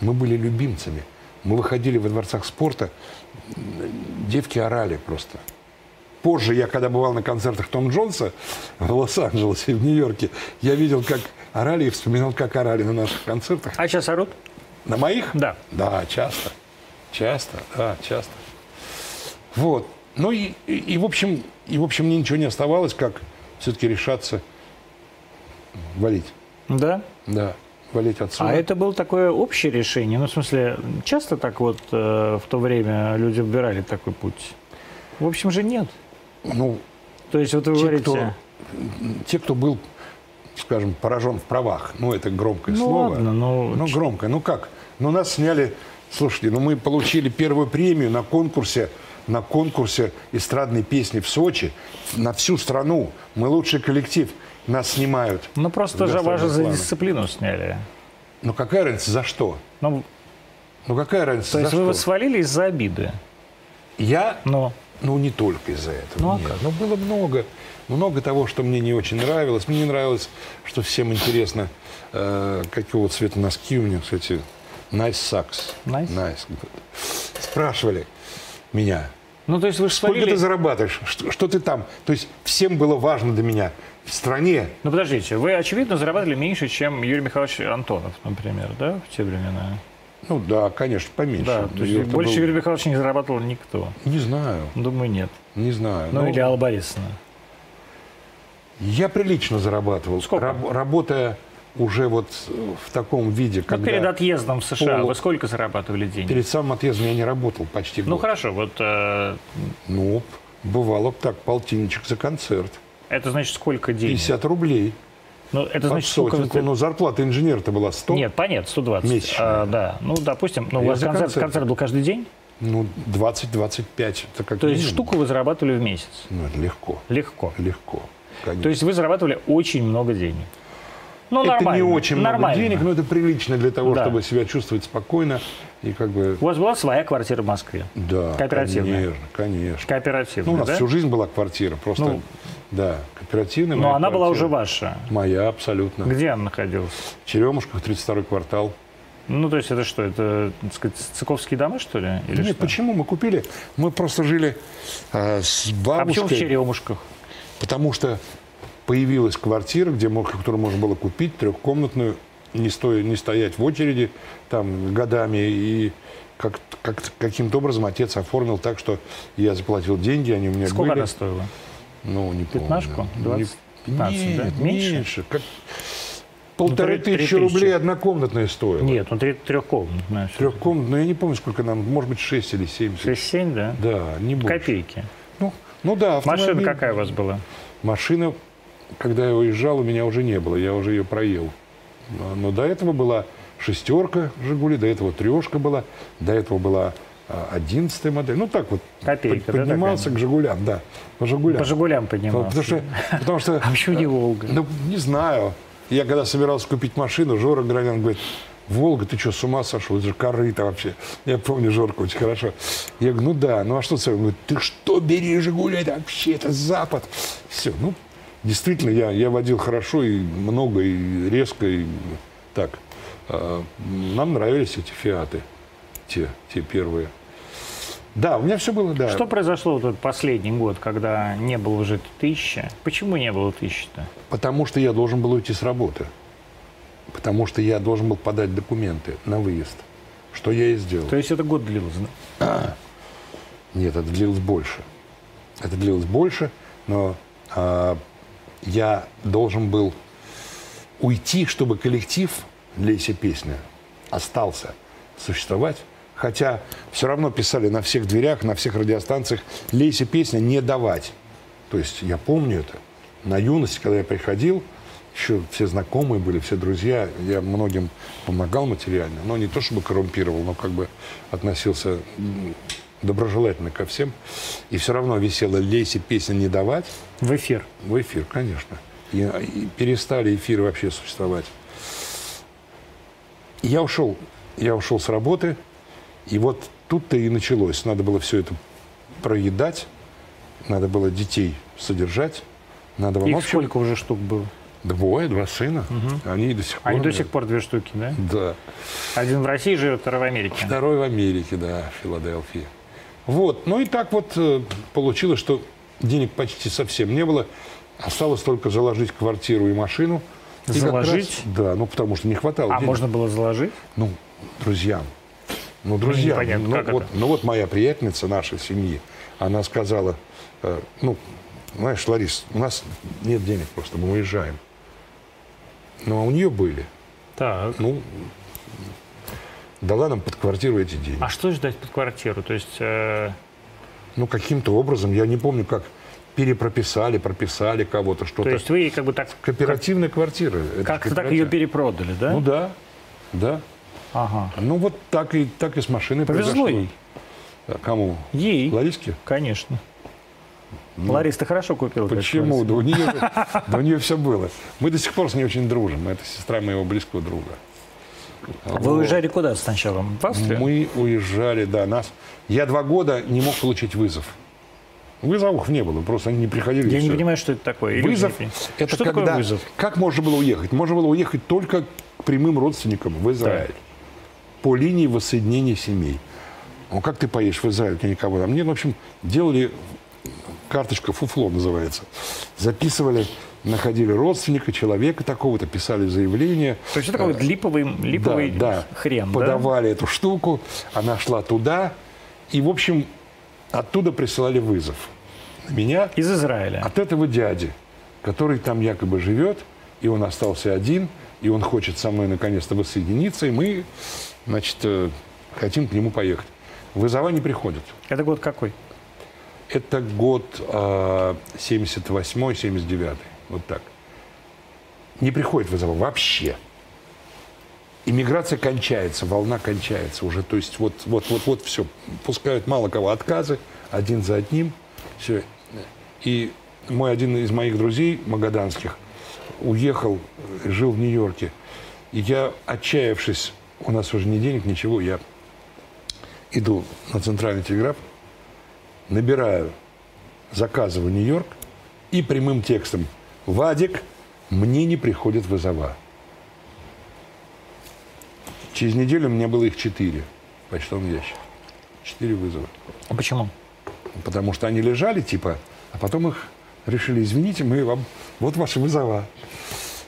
мы были любимцами. Мы выходили во дворцах спорта, девки орали просто. Позже я, когда бывал на концертах Том Джонса в Лос-Анджелесе и в Нью-Йорке, я видел, как орали, и вспоминал, как орали на наших концертах. А сейчас орут? На моих? Да. Да, часто. Часто, да, часто. Вот. Ну и в общем, мне ничего не оставалось, как все-таки решаться валить. Да? Да. Валить отсюда. А это было такое общее решение? Ну, в смысле, часто так вот в то время люди выбирали такой путь? В общем же, нет. Ну, то есть, вот вы говорите... Те, кто был, скажем, поражен в правах, ну, это громкое слово. Ладно, ну, громкое. Ну, как? Ну, нас сняли... Слушайте, ну, мы получили первую премию на конкурсе эстрадной песни в Сочи на всю страну. Мы лучший коллектив. Нас снимают. Ну, просто же вас за дисциплину сняли. Ну, какая разница, за что? Ну какая разница, то есть вы его свалили из-за обиды? Я? Но. Ну, не только из-за этого. Нет. Ну, было много того, что мне не очень нравилось. Мне не нравилось, что всем интересно, какого цвета носки у меня, кстати. Nice socks. Спрашивали меня. Ну, то есть вы же свалили... Сколько ты зарабатываешь? Что ты там? То есть всем было важно до меня. В стране. Ну, подождите, вы, очевидно, зарабатывали меньше, чем Юрий Михайлович Антонов, например, да, в те времена? Ну, да, конечно, поменьше. Да, то есть больше Юрий Михайлович не зарабатывал никто? Не знаю. Думаю, нет. Не знаю. Ну, или Алла Борисовна. Я прилично зарабатывал. Сколько? Работая уже вот в таком виде, как... Ну, перед отъездом в США вы сколько зарабатывали денег? Перед самым отъездом я не работал почти год. Ну, хорошо, вот... Ну, бывало так, полтинничек за концерт. Это значит, сколько денег? 50 рублей. Ну, это значит, сколько... Ну, зарплата инженера-то была 100. Нет, понятно, 120. Месячная. Да. Ну, допустим, ну, у вас концерт был каждый день? Ну, 20-25. То есть штуку вы зарабатывали в месяц? Ну, это легко. Легко? Легко, конечно. То есть вы зарабатывали очень много денег? Ну, это нормально. Это не очень нормально. Много денег, но это прилично для того, да, чтобы себя чувствовать спокойно. И как бы... У вас была своя квартира в Москве? Да, кооперативная. Конечно. Кооперативная, ну, у нас, да, всю жизнь была квартира, просто... Ну, да, кооперативная. Но она была уже ваша? Моя, абсолютно. Где она находилась? В Черемушках, 32-й квартал. Ну, то есть это что, это, так сказать, цыковские дома, что ли? Или нет, что? Почему? Мы купили, мы просто жили с бабушкой. А почему в Черемушках? Потому что появилась квартира, где, которую можно было купить, трехкомнатную, не стоять в очереди там годами. И каким-то образом отец оформил так, что я заплатил деньги, они у меня были. Сколько она стоила? Ну, не помню. Пятнашку? 20? 15, нет, да? Меньше. Как... Полторы, ну, 3 тысячи рублей однокомнатная стоила. Нет, ну, трехкомнатная. Трехкомнатная, я не помню, сколько нам, может быть, 6 или 7. 6-7, да? Да, не больше. Копейки. Ну да. Автомобиль... Машина какая у вас была? Машина, когда я уезжал, у меня уже не было, я уже ее проел. Но до этого была шестерка «Жигули», до этого трешка была, до этого была... 11-я модель. Ну, так вот. Копейка, поднимался, да, к «Жигулям», да. По «Жигулям» поднимался. Потому что а почему не «Волга»? Ну, не знаю. Я когда собирался купить машину, Жора Гровян говорит: «Волга, ты что, с ума сошел? Это же корыто вообще». Я помню Жорку очень хорошо. Я говорю: «Ну да, ну а что целое?» Он говорит: «Ты что, бери «Жигули», это вообще, это Запад». Все, ну, действительно, я водил хорошо и много, и резко, и так. Нам нравились эти «Фиаты». Те первые. Да, у меня все было, да. Что произошло вот этот последний год, когда не было уже 1000? Почему не было 1000-то? Потому что я должен был уйти с работы. Потому что я должен был подать документы на выезд. Что я и сделал. То есть это год длилось, да? Нет, это длилось больше. Это длилось больше, но я должен был уйти, чтобы коллектив «Лейся песня» остался существовать. Хотя все равно писали на всех дверях, на всех радиостанциях: «Лейся песня, не давать». То есть я помню это. На юности, когда я приходил, еще все знакомые были, все друзья. Я многим помогал материально, но не то чтобы коррумпировал, но как бы относился доброжелательно ко всем. И все равно висела «Лейся песня, не давать». В эфир? В эфир, конечно. И перестали эфиры вообще существовать. И я ушел с работы, и вот тут-то и началось. Надо было все это проедать, надо было детей содержать. Надо было... Их сколько уже штук было? Двое, два сына. Угу. Они до сих пор... Они до сих пор две штуки, да? Да. Один в России живет, второй в Америке. Второй в Америке, да, в Филадельфии. Вот. Ну и так вот получилось, что денег почти совсем не было. Осталось только заложить квартиру и машину. И заложить? Раз, да, ну потому что не хватало денег. Можно было заложить? Ну, друзьям. Ну, друзья, ну вот моя приятельница нашей семьи, она сказала, ну, знаешь, Ларис, у нас нет денег просто, мы уезжаем. Ну, а у нее были. Так. Ну, дала нам под квартиру эти деньги. А что ждать под квартиру? То есть... Ну, каким-то образом, я не помню, как перепрописали, прописали кого-то, что-то. То есть вы как бы так... Кооперативная квартира. Как-то так ее перепродали, да? Ну, да, да. Ага. Ну, вот так и с машиной повезло произошло. Ей. Кому? Ей. Лариске? Конечно. Ну, Лариса, ты хорошо купила? Почему? Да у нее все было. Мы до сих пор с ней очень дружим. Это сестра моего близкого друга. Вы уезжали куда сначала? В Австрию? Мы уезжали, да. Я 2 года не мог получить вызов. Вызовов не было, просто они не приходили. Я не понимаю, что это такое. Вызов? Это что такое вызов? Как можно было уехать? Можно было уехать только к прямым родственникам в Израиль. По линии воссоединения семей. Ну, как ты поедешь в Израиль? Никого там нет. В общем, делали... Карточка фуфло называется. Записывали, находили родственника, человека такого-то, писали заявление. То есть это такой липовый да, хрен, подавали эту штуку, она шла туда, и, в общем, оттуда присылали вызов. Меня. Из Израиля. От этого дяди, который там якобы живет, и он остался один, и он хочет со мной наконец-то воссоединиться, и мы, значит, хотим к нему поехать. Вызова не приходят. Это год какой? Это год 78-79, вот так. Не приходит вызова вообще. Иммиграция кончается, волна кончается уже. То есть вот все. Пускают мало кого отказы, один за одним. Все. И один из моих друзей магаданских уехал, жил в Нью-Йорке. И я, отчаявшись, у нас уже ни денег, ничего, я иду на центральный телеграф. Набираю, заказываю Нью-Йорк и прямым текстом: «Вадик, мне не приходят вызова». Через неделю у меня было их 4 в почтовом ящике. 4 вызова. А почему? Потому что они лежали, типа, а потом их решили: извините, мы вам... Вот ваши вызова.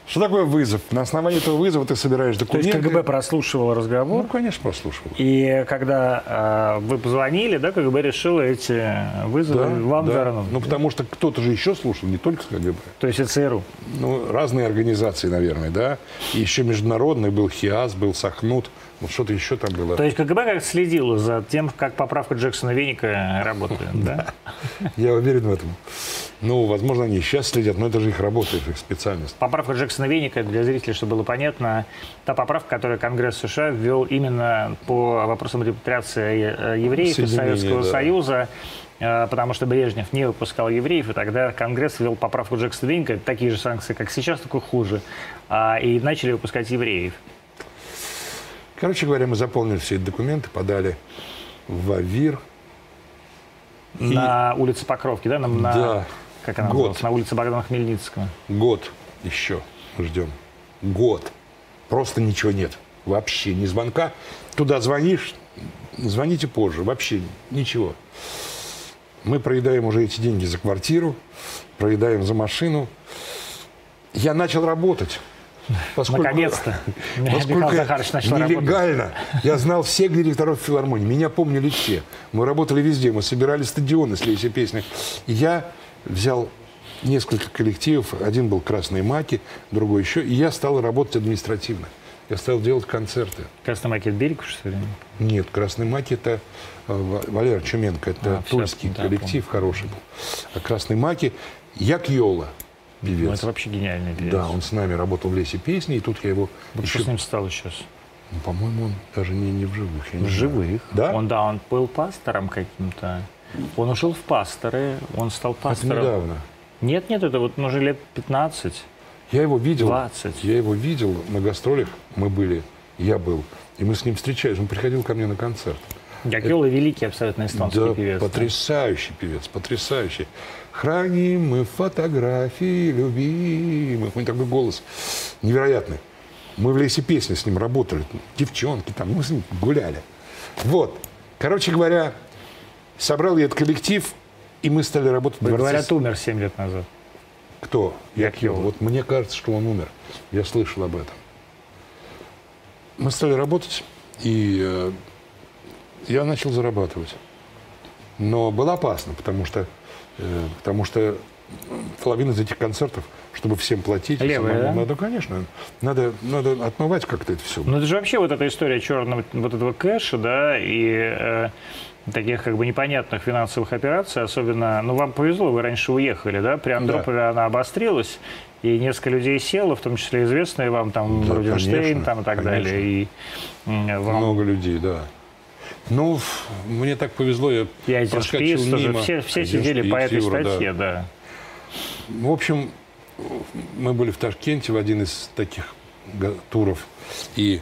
Что такое вызов? На основании этого вызова ты собираешь документы. То есть КГБ прослушивал разговор? Ну, конечно, прослушивал. И когда вы позвонили, да, КГБ решило эти вызовы вам вернуть? Ну, потому что кто-то же еще слушал, не только КГБ. То есть это ЦРУ? Ну, разные организации, наверное, да. И еще международный был ХИАС, был Сахнут, вот что-то еще там было. То есть КГБ как следило за тем, как поправка Джексона-Веника работает, да? Я уверен в этом. Ну, возможно, они сейчас следят, но это же их работа, их специальность. Поправка Джексона-Веника, для зрителей, чтобы было понятно, та поправка, которую Конгресс США ввел именно по вопросам репатриации евреев из Советского Союза, потому что Брежнев не выпускал евреев, и тогда Конгресс ввел поправку Джексона-Веника, такие же санкции, как сейчас, только хуже, и начали выпускать евреев. Короче говоря, мы заполнили все эти документы, подали в АВИР. На улице Покровки, да? Как она называлась? На улице Богдана Хмельницкого. Год еще ждем. Год. Просто ничего нет. Вообще ни звонка. Туда звонишь, звоните позже. Вообще ничего. Мы проедаем уже эти деньги за квартиру, проедаем за машину. Я начал работать. Наконец-то. Поскольку нелегально. Я знал всех директоров филармонии. Меня помнили все. Мы работали везде. Мы собирали стадионы с «Лейся песни». Я взял несколько коллективов. Один был «Красные маки», другой еще. И я стал работать административно. Я стал делать концерты. «Красные маки» — это Берегов, что ли? Нет, «Красные маки» — это Валера Чуменко. Это тульский коллектив, хороший был. А «Красные маки» — Якьёла. Певец. Ну, это вообще гениальный певец. Да, он с нами работал в «Лейся песни», и тут я его... Вот еще... Что с ним стало сейчас? Ну, по-моему, он даже не в живых. В живых? Да? Он был пастором каким-то. Он ушел в пасторы, он стал пастором. Это недавно. Нет, это вот уже лет 15. Я его видел. 20. Я его видел на гастролях, мы были, я был. И мы с ним встречались, он приходил ко мне на концерт. Яковлев великий абсолютно эстонский певец. Потрясающий певец, потрясающий. Храним мы фотографии любимых. У него такой голос невероятный. Мы в «Лейсе песни» с ним работали, девчонки там, мы с ним гуляли. Вот, короче говоря, собрал я этот коллектив, и мы стали работать. Говорят, умер 7 лет назад. Кто? Яковлев. Вот мне кажется, что он умер. Я слышал об этом. Мы стали работать, и я начал зарабатывать. Но было опасно, потому что половина из этих концертов, чтобы всем платить. Левая, да? Надо, конечно. Надо отмывать как-то это все. Ну, это же вообще вот эта история черного вот этого кэша, да, и таких как бы непонятных финансовых операций, особенно, ну, вам повезло, вы раньше уехали, да, при Андропове она обострилась, и несколько людей село, в том числе известные вам, там, да, Рудинштейн, там, и так далее. И, много людей, да. Ну, мне так повезло, я проскочил мимо. Все сидели по этой статье, да. В общем, мы были в Ташкенте в один из таких туров, и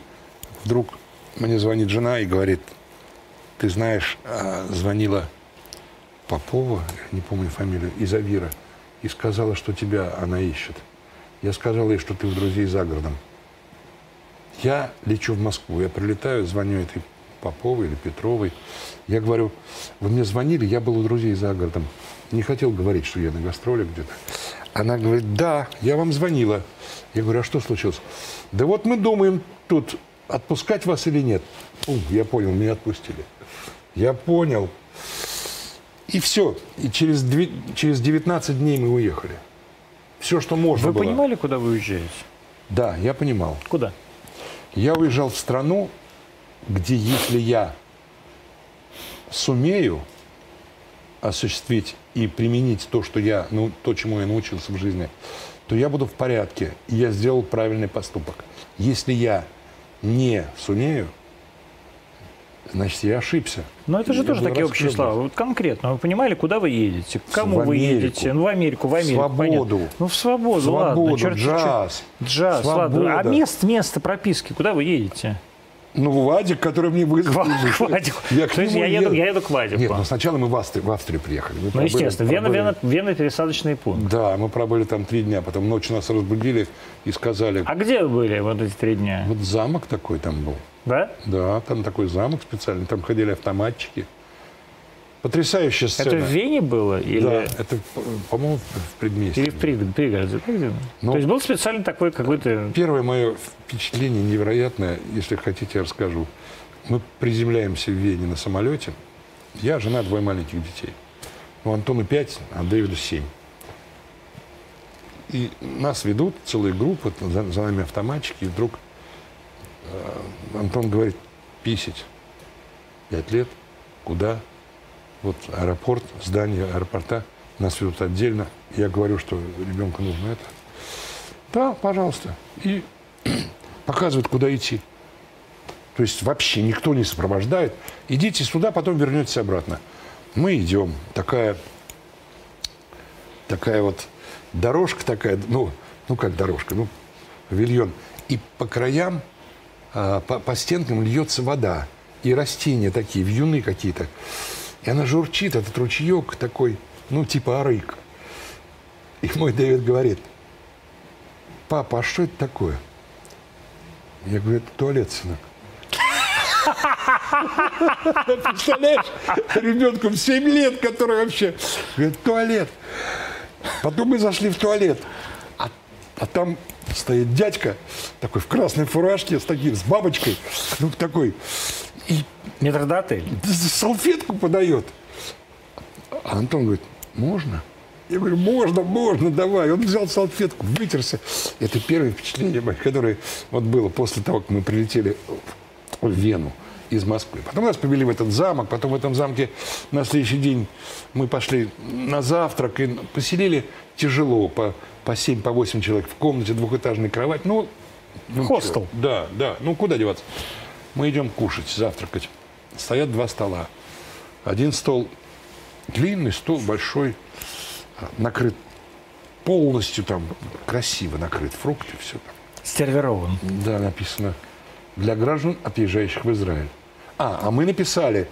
вдруг мне звонит жена и говорит: ты знаешь, звонила Попова, не помню фамилию, из Авира, и сказала, что тебя она ищет. Я сказал ей, что ты у друзей за городом. Я лечу в Москву, я прилетаю, звоню этой Поповой или Петровой. Я говорю: вы мне звонили, я был у друзей за городом. Не хотел говорить, что я на гастроле где-то. Она говорит: да, я вам звонила. Я говорю: а что случилось? Да вот мы думаем тут, отпускать вас или нет. Я понял, меня отпустили. Я понял. И все. И через 19 дней мы уехали. Все, что можно было. Вы понимали, куда вы уезжаете? Да, я понимал. Куда? Я уезжал в страну, где, если я сумею осуществить и применить то, что я, ну, то, чему я научился в жизни, то я буду в порядке, и я сделал правильный поступок. Если я не сумею, значит, я ошибся. Но это же тоже такие общие слова. Вот конкретно, вы понимали, куда вы едете? К кому вы едете? Ну, в Америку, свободу. Понятно. Ну, в свободу, ладно. Черт, джаз, ладно. А место прописки, куда вы едете? Ну, Вадик, который мне вызвал. Вадик. Я еду к Вадику. Нет, но сначала мы в Австрию приехали. Мы естественно, Вена, пересадочный пункт. Да, мы пробыли там 3 дня, потом ночью нас разбудили и сказали... А где вы были вот эти 3 дня? Вот замок такой там был. Да? Да, там такой замок специальный, там ходили автоматчики. Потрясающая сцена. Это в Вене было? Или... Да, это, по-моему, в предместье. Или в пригороде. Ну, то есть был специально такой какой-то... Первое мое впечатление невероятное, если хотите, я расскажу. Мы приземляемся в Вене на самолете. Я, жена, 2 маленьких детей. У Антона 5, а Дэвиду 7. И нас ведут, целая группа, за нами автоматчики, и вдруг Антон говорит: писать. 5 лет. Куда? Вот аэропорт, здание аэропорта, нас ведут отдельно. Я говорю, что ребенку нужно это. Да, пожалуйста. И показывают, куда идти. То есть вообще никто не сопровождает. Идите сюда, потом вернетесь обратно. Мы идем. Такая вот дорожка такая, ну как дорожка, ну павильон. И по краям, по стенкам льется вода. И растения такие, вьюны какие-то. И она журчит, этот ручеек такой, ну, типа арык. И мой Дэвид говорит: папа, а что это такое? Я говорю: это туалет, сынок. Представляешь, ребенку в 7 лет, который вообще... Говорит: туалет. Потом мы зашли в туалет. А там стоит дядька, такой в красной фуражке, с бабочкой, ну, такой... И метрдотель. Салфетку подает. А Антон говорит: можно? Я говорю: можно, давай. Он взял салфетку, вытерся. Это первое впечатление, которое вот было после того, как мы прилетели в Вену из Москвы. Потом нас повели в этот замок. Потом в этом замке на следующий день мы пошли на завтрак. И поселили тяжело, по 7-8 человек в комнате, двухэтажная кровать. Ну хостел. Да. Ну, куда деваться? Мы идем кушать, завтракать. Стоят 2 стола. Один стол длинный, стол большой, накрыт полностью, там красиво накрыт, фрукты, все. Сервирован. Да, написано: для граждан, отъезжающих в Израиль. А мы написали,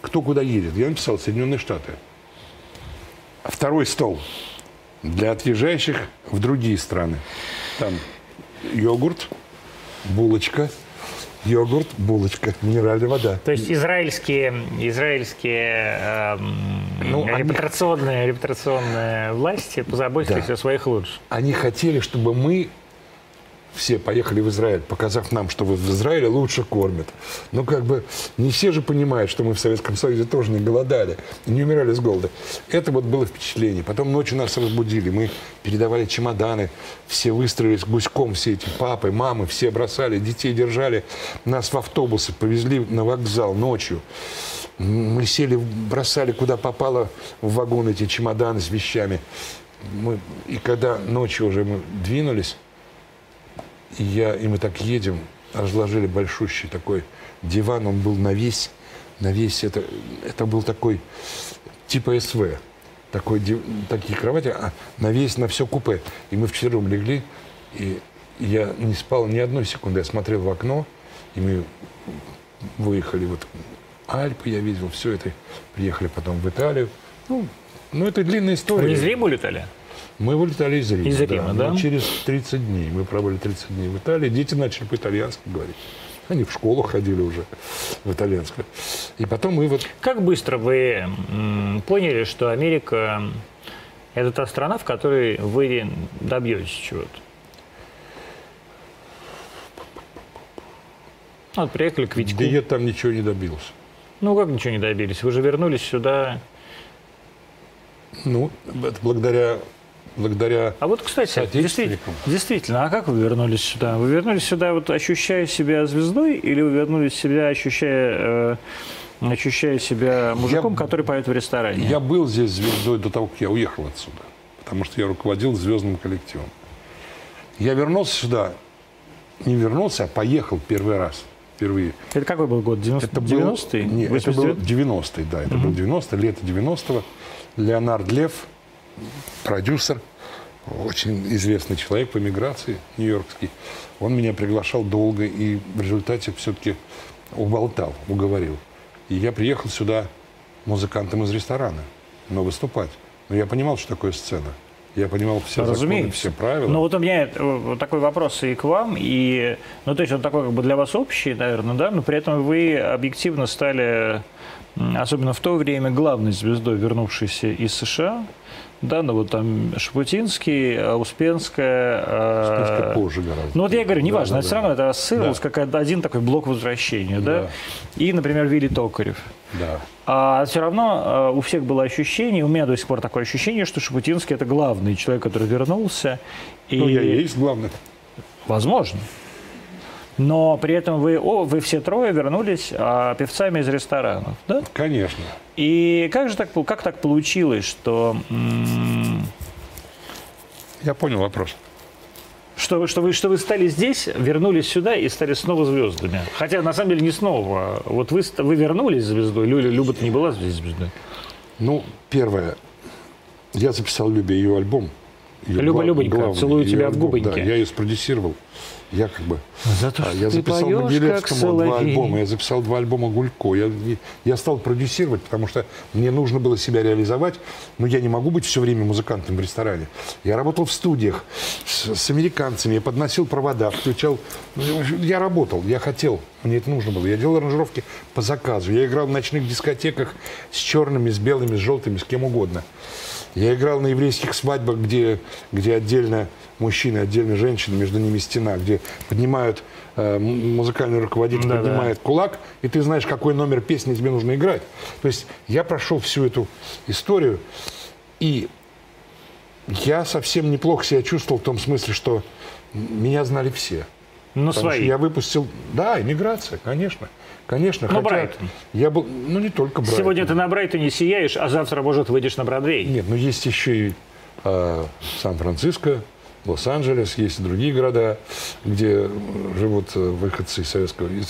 кто куда едет. Я написал Соединенные Штаты. Второй стол для отъезжающих в другие страны. Там йогурт, булочка. Йогурт, булочка, минеральная вода. То есть израильские репутационные власти позаботились о своих лучших. Они хотели, чтобы мы все поехали в Израиль, показав нам, что в Израиле лучше кормят. Но как бы не все же понимают, что мы в Советском Союзе тоже не голодали, не умирали с голода. Это вот было впечатление. Потом ночью нас разбудили, мы передавали чемоданы, все выстроились гуськом, все эти папы, мамы, все бросали, детей держали. Нас в автобусы повезли на вокзал ночью. Мы сели, бросали куда попало в вагон эти чемоданы с вещами. И когда ночью уже мы двинулись, и мы так едем, разложили большущий такой диван, он был на весь это был такой, типа СВ, такие кровати, а на весь, на все купе. И мы вчетвером легли, и я не спал ни одной секунды, я смотрел в окно, и мы выехали, вот Альпы я видел, все это, приехали потом в Италию, ну это длинная история. Вы из Рима улетали? Мы вылетали из Рима. Из Рима, да? Через 30 дней. Мы пробыли 30 дней в Италии. Дети начали по-итальянски говорить. Они в школу ходили уже в итальянскую. И потом мы вот... Как быстро вы поняли, что Америка – это та страна, в которой вы добьетесь чего-то? Вот приехали к Витьку. Да я там ничего не добился. Ну, как ничего не добились? Вы же вернулись сюда... Ну, это благодаря а вот, кстати, действительно, а как вы вернулись сюда? Вы вернулись сюда, вот, ощущая себя звездой, или вы вернулись сюда, ощущая себя мужиком, который поет в ресторане? Я был здесь звездой до того, как я уехал отсюда, потому что я руководил звездным коллективом. Я вернулся сюда, не вернулся, а поехал первый раз. Впервые. Это какой был год? 90-й? Нет, это был 90-й, да. Это был 90-й, лето 90-го. Леонард Лев, продюсер, очень известный человек по миграции нью-йоркский, он меня приглашал долго и в результате все-таки уболтал, уговорил. И я приехал сюда музыкантом из ресторана, но выступать. Но я понимал, что такое сцена. Я понимал все законы, все правила. Ну вот у меня такой вопрос и к вам, и, ну то есть он такой как бы для вас общий, наверное, да, но при этом вы объективно стали, особенно в то время, главной звездой, вернувшейся из США. Да, ну вот там Шуфутинский, Успенская. Успенская позже гораздо. Ну вот я говорю, неважно, все равно это ассоциировалось как один такой блок возвращения, да. И, например, Вилли Токарев. Да. А все равно у всех было ощущение, у меня до сих пор такое ощущение, что Шуфутинский – это главный человек, который вернулся. И... Ну, я и есть главный. Возможно. Но при этом вы все трое вернулись певцами из ресторанов, да? Конечно. И как так получилось, что... Я понял вопрос. Что вы стали здесь, вернулись сюда и стали снова звездами. Хотя, на самом деле, не снова. Вот вы вернулись звездой, Люба-то не была здесь звездой. Ну, первое. Я записал Любе ее альбом. Люба-Любонька, целую тебя в губоньке. Да, я ее спродюсировал. Я как бы... За то, я записал на Белецкому два альбома, я записал два альбома Гулько. Я стал продюсировать, потому что мне нужно было себя реализовать, но я не могу быть все время музыкантом в ресторане. Я работал в студиях с американцами, я подносил провода, включал... Я работал, я хотел, мне это нужно было. Я делал аранжировки по заказу, я играл в ночных дискотеках с черными, с белыми, с желтыми, с кем угодно. Я играл на еврейских свадьбах, где отдельно мужчины, отдельно женщины, между ними стена, где поднимают, музыкальный руководитель поднимает кулак, и ты знаешь, какой номер песни тебе нужно играть. То есть я прошел всю эту историю, и я совсем неплохо себя чувствовал в том смысле, что меня знали все. Ну, свои. Я выпустил... Да, эмиграция, конечно. Конечно, но Брайтон. Я был, ну, не только Брайтон. Сегодня ты на Брайтоне сияешь, а завтра, может, выйдешь на Бродвей. Нет, но есть еще и Сан-Франциско, Лос-Анджелес, есть и другие города, где живут выходцы из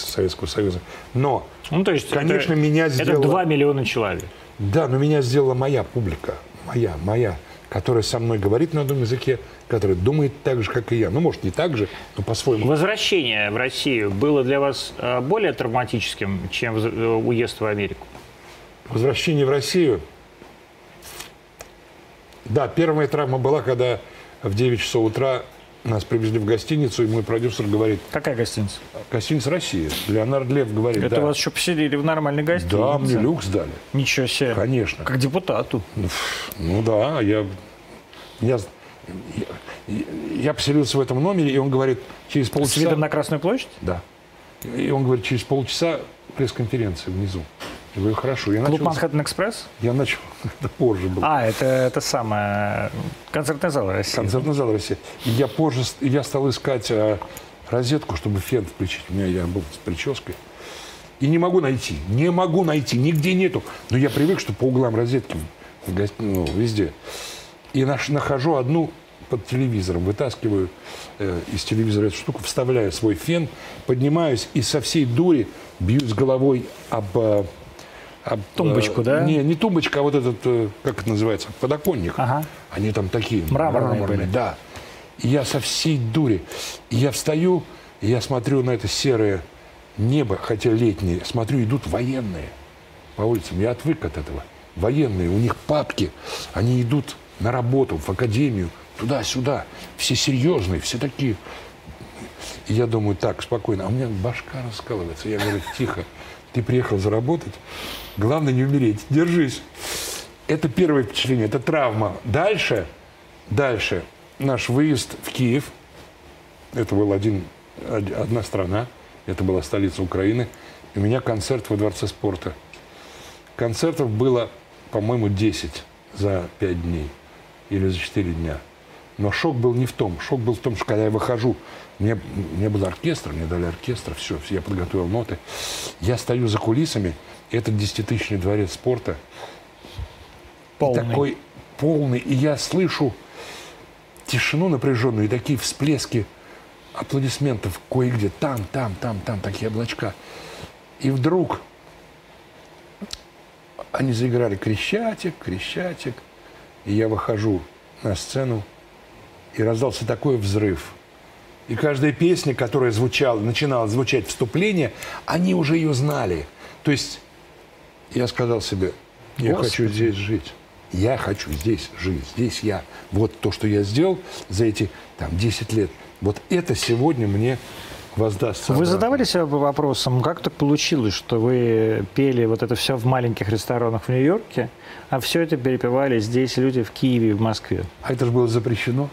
Советского Союза. Но, ну, то есть конечно, это, меня сделало... Это 2 миллиона человек. Да, но меня сделала моя публика. Моя. которая со мной говорит на одном языке, которая думает так же, как и я. Ну, может, не так же, но по-своему. Возвращение в Россию было для вас более травматическим, чем уезд в Америку? Возвращение в Россию? Да, первая травма была, когда в 9 часов утра нас привезли в гостиницу, и мой продюсер говорит... Какая гостиница? Гостиница «Россия». Леонард Лев говорит... Это да. Вас еще поселили в нормальной гостинице? Да, мне люкс дали. Ничего себе. Конечно. Как депутату. Ну да, я поселился в этом номере, и он говорит, через полчаса... С видом на Красную площадь? Да. И он говорит, через полчаса пресс-конференция внизу. Я говорю, хорошо. Я клуб «Манхэттен Экспресс»? Я начал, это позже было. А, это самое, концертный зал России. Концертный зал России. И я позже, я стал искать розетку, чтобы фен включить. У меня я был с прической. И не могу найти, нигде нету. Но я привык, что по углам розетки, ну, везде. И нахожу одну под телевизором, вытаскиваю из телевизора эту штуку, вставляю свой фен, поднимаюсь и со всей дури бьюсь головой об тумбочку, да? Не тумбочка, а вот этот, как это называется, подоконник. Ага. Они там такие мраморные. Да. И я со всей дури. И я встаю, и я смотрю на это серое небо, хотя летнее. Смотрю, идут военные по улицам. Я отвык от этого. Военные, у них папки. Они идут на работу, в академию, туда-сюда. Все серьезные, все такие. И я думаю, так, спокойно. А у меня башка раскалывается. Я говорю, тихо. Ты приехал заработать. Главное не умереть. Держись. Это первое впечатление. Это травма. Дальше наш выезд в Киев. Это была одна страна. Это была столица Украины. У меня концерт во Дворце спорта. Концертов было, по-моему, 10 за 5 дней. Или за 4 дня. Но шок был не в том. Шок был в том, что когда я выхожу, мне был оркестр, мне дали оркестр, все, я подготовил ноты. Я стою за кулисами, этот 10-тысячный дворец спорта. Полный. Такой полный. И я слышу тишину напряженную и такие всплески аплодисментов кое-где. Там, такие облачка. И вдруг они заиграли Крещатик. И я выхожу на сцену. И раздался такой взрыв. И каждая песня, которая звучала, начинала звучать вступление, они уже ее знали. То есть я сказал себе, я хочу здесь жить. Я хочу здесь жить. Здесь я. Вот то, что я сделал за эти там, 10 лет. Вот это сегодня мне воздастся. Вы задавали себя вопросом, как так получилось, что вы пели вот это все в маленьких ресторанах в Нью-Йорке, а все это перепевали здесь люди в Киеве и в Москве? А это же было запрещено.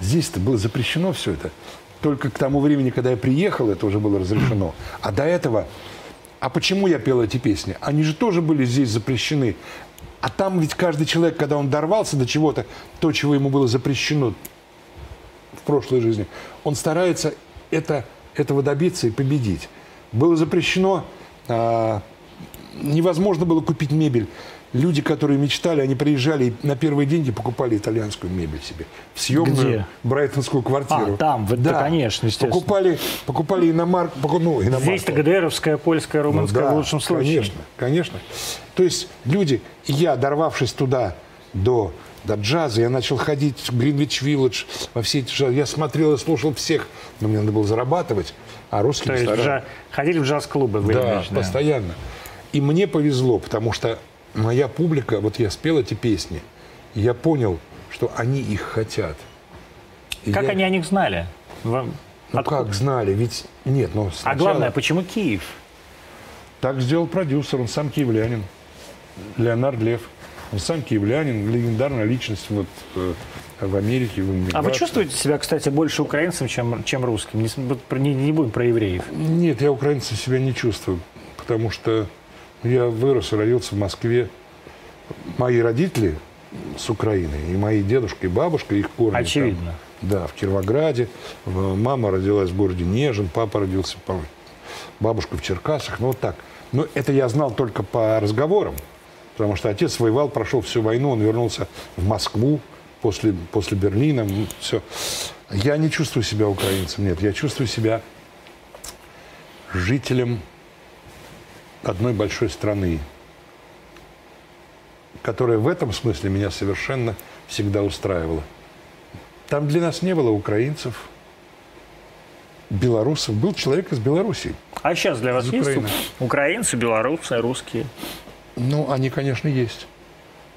Здесь-то было запрещено все это. Только к тому времени, когда я приехал, это уже было разрешено. А до этого... А почему я пел эти песни? Они же тоже были здесь запрещены. А там ведь каждый человек, когда он дорвался до чего-то, то, чего ему было запрещено в прошлой жизни, он старается этого добиться и победить. Было запрещено... невозможно было купить мебель. Люди, которые мечтали, они приезжали и на первые деньги покупали итальянскую мебель себе. В съемную брайтонскую квартиру. А, там, вот, да, конечно, естественно. Покупали иномарку. Ну, здесь-то ГДРовская, польская, румынская, ну, да, в лучшем случае. Конечно. То есть люди, я, дорвавшись туда до джаза, я начал ходить в Гринвич-Вилледж, во все эти джазы. Я смотрел и слушал всех, но мне надо было зарабатывать, а русские рестораны. Ходили в джаз-клубы в Гринвич, да, постоянно. И мне повезло, потому что моя публика, вот я спел эти песни, и я понял, что они их хотят. И как они о них знали? Ну как знали? Ведь нет, но сначала... А главное, почему Киев? Так сделал продюсер, он сам киевлянин, Леонард Лев. Он сам киевлянин, легендарная личность вот, в Америке. А вы чувствуете себя, кстати, больше украинцем, чем русским? Не будем про евреев. Нет, я украинцем себя не чувствую, потому что... Я вырос и родился в Москве. Мои родители с Украины, и мои дедушка и бабушка, их корни. Очевидно. Там, да, в Кировограде. Мама родилась в городе Нежин, папа родился, бабушка в Черкасах. Ну, вот так. Но это я знал только по разговорам, потому что отец воевал, прошел всю войну, он вернулся в Москву после Берлина. Все. Я не чувствую себя украинцем, нет. Я чувствую себя жителем... одной большой страны, которая в этом смысле меня совершенно всегда устраивала. Там для нас не было украинцев, белорусов. Был человек из Белоруссии. А сейчас для вас есть украинцы, белорусы, русские? Ну, они, конечно, есть.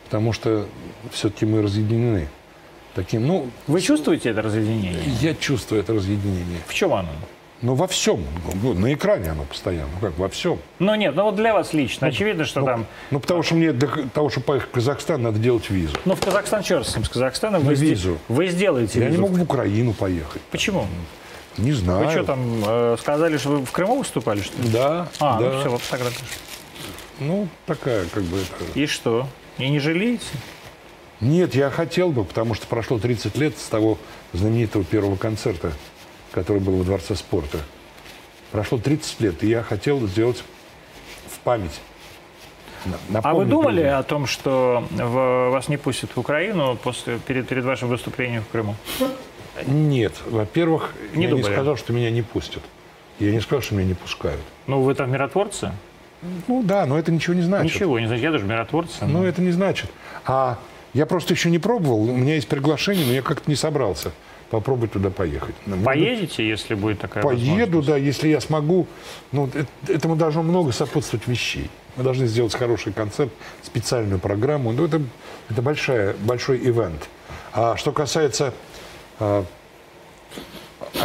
Потому что все-таки мы разъединены. Таким, ну, вы чувствуете это разъединение? Я чувствую это разъединение. В чем оно? Ну, во всем. Ну, на экране оно постоянно. Ну, как во всем. Ну, нет, ну вот для вас лично. Ну, очевидно, что ну, там... Ну, потому что мне для того, чтобы поехать в Казахстан, надо делать визу. Ну, в Казахстан, черт с ним, с Казахстаном. Вы визу. Вы сделаете визу. Я не могу в Украину поехать. Почему? Не знаю. Вы что там, сказали, что вы в Крыму выступали, что ли? Да. А, да. Ну все, вот тогда. Ну, такая как бы... Это... И что? И не жалеете? Нет, я хотел бы, потому что прошло 30 лет с того знаменитого первого концерта, который был во Дворце спорта. Прошло 30 лет, и я хотел сделать в память. А вы думали о том, что вас не пустят в Украину после, перед вашим выступлением в Крыму? Нет. Во-первых, я не сказал, что меня не пустят. Я не сказал, что меня не пускают. Ну, вы там миротворцы? Ну, да, но это ничего не значит. Ничего не значит. Я даже миротворец. Но... Ну, это не значит. А я просто еще не пробовал. У меня есть приглашение, но я как-то не собрался попробовать туда поехать. Поедете, если будет такая возможность? Поеду, да, если я смогу. Ну, этому должно много сопутствовать вещей. Мы должны сделать хороший концерт, специальную программу. Ну, это большой ивент. А что касается... о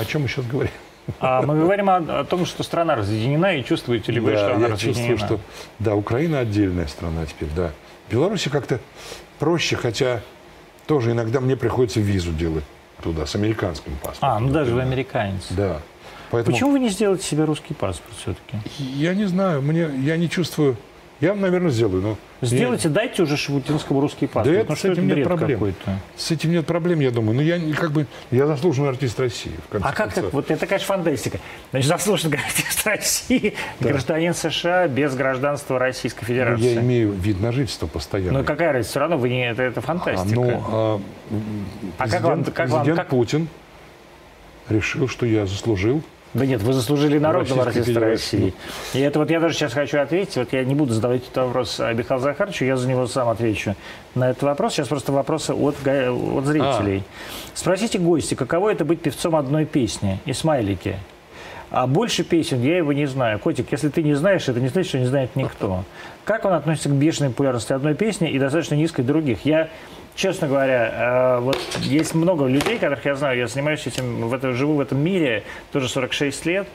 чем мы сейчас говорим? Мы говорим о том, что страна разъединена, и чувствуете ли вы, да, что она разъединена? Я чувствую, что... Да, Украина отдельная страна теперь, да. Беларусь как-то проще, хотя тоже иногда мне приходится визу делать туда, с американским паспортом. А, ну даже вы американец. Да. Поэтому... Почему вы не сделаете себе русский паспорт все-таки? Я не знаю, я не чувствую... Я, наверное, сделаю, но... Сделайте, дайте уже Шуфутинскому русский паспорт. Да, это, с этим нет проблем. С этим нет проблем, я думаю. Но я заслуженный артист России, в конце концов. Как так? Вот это, конечно, фантастика. Значит, заслуженный артист России, да. Гражданин США без гражданства Российской Федерации. Ну, я имею вид на жительство постоянно. Ну, какая разница? Все равно вы не... Это фантастика. Президент Путин решил, что я заслужил. Да нет, вы заслужили народного артиста России. И это вот я даже сейчас хочу ответить. Вот я не буду задавать этот вопрос Михаилу Захаровичу, я за него сам отвечу на этот вопрос. Сейчас просто вопросы от зрителей. Спросите гостя, каково это быть певцом одной песни и смайлики? А больше песен я его не знаю. Котик, если ты не знаешь, это не значит, что не знает никто. Как он относится к бешеной популярности одной песни и достаточно низкой других? Я... Честно говоря, вот есть много людей, которых я знаю, я занимаюсь этим, живу в этом мире, тоже 46 лет,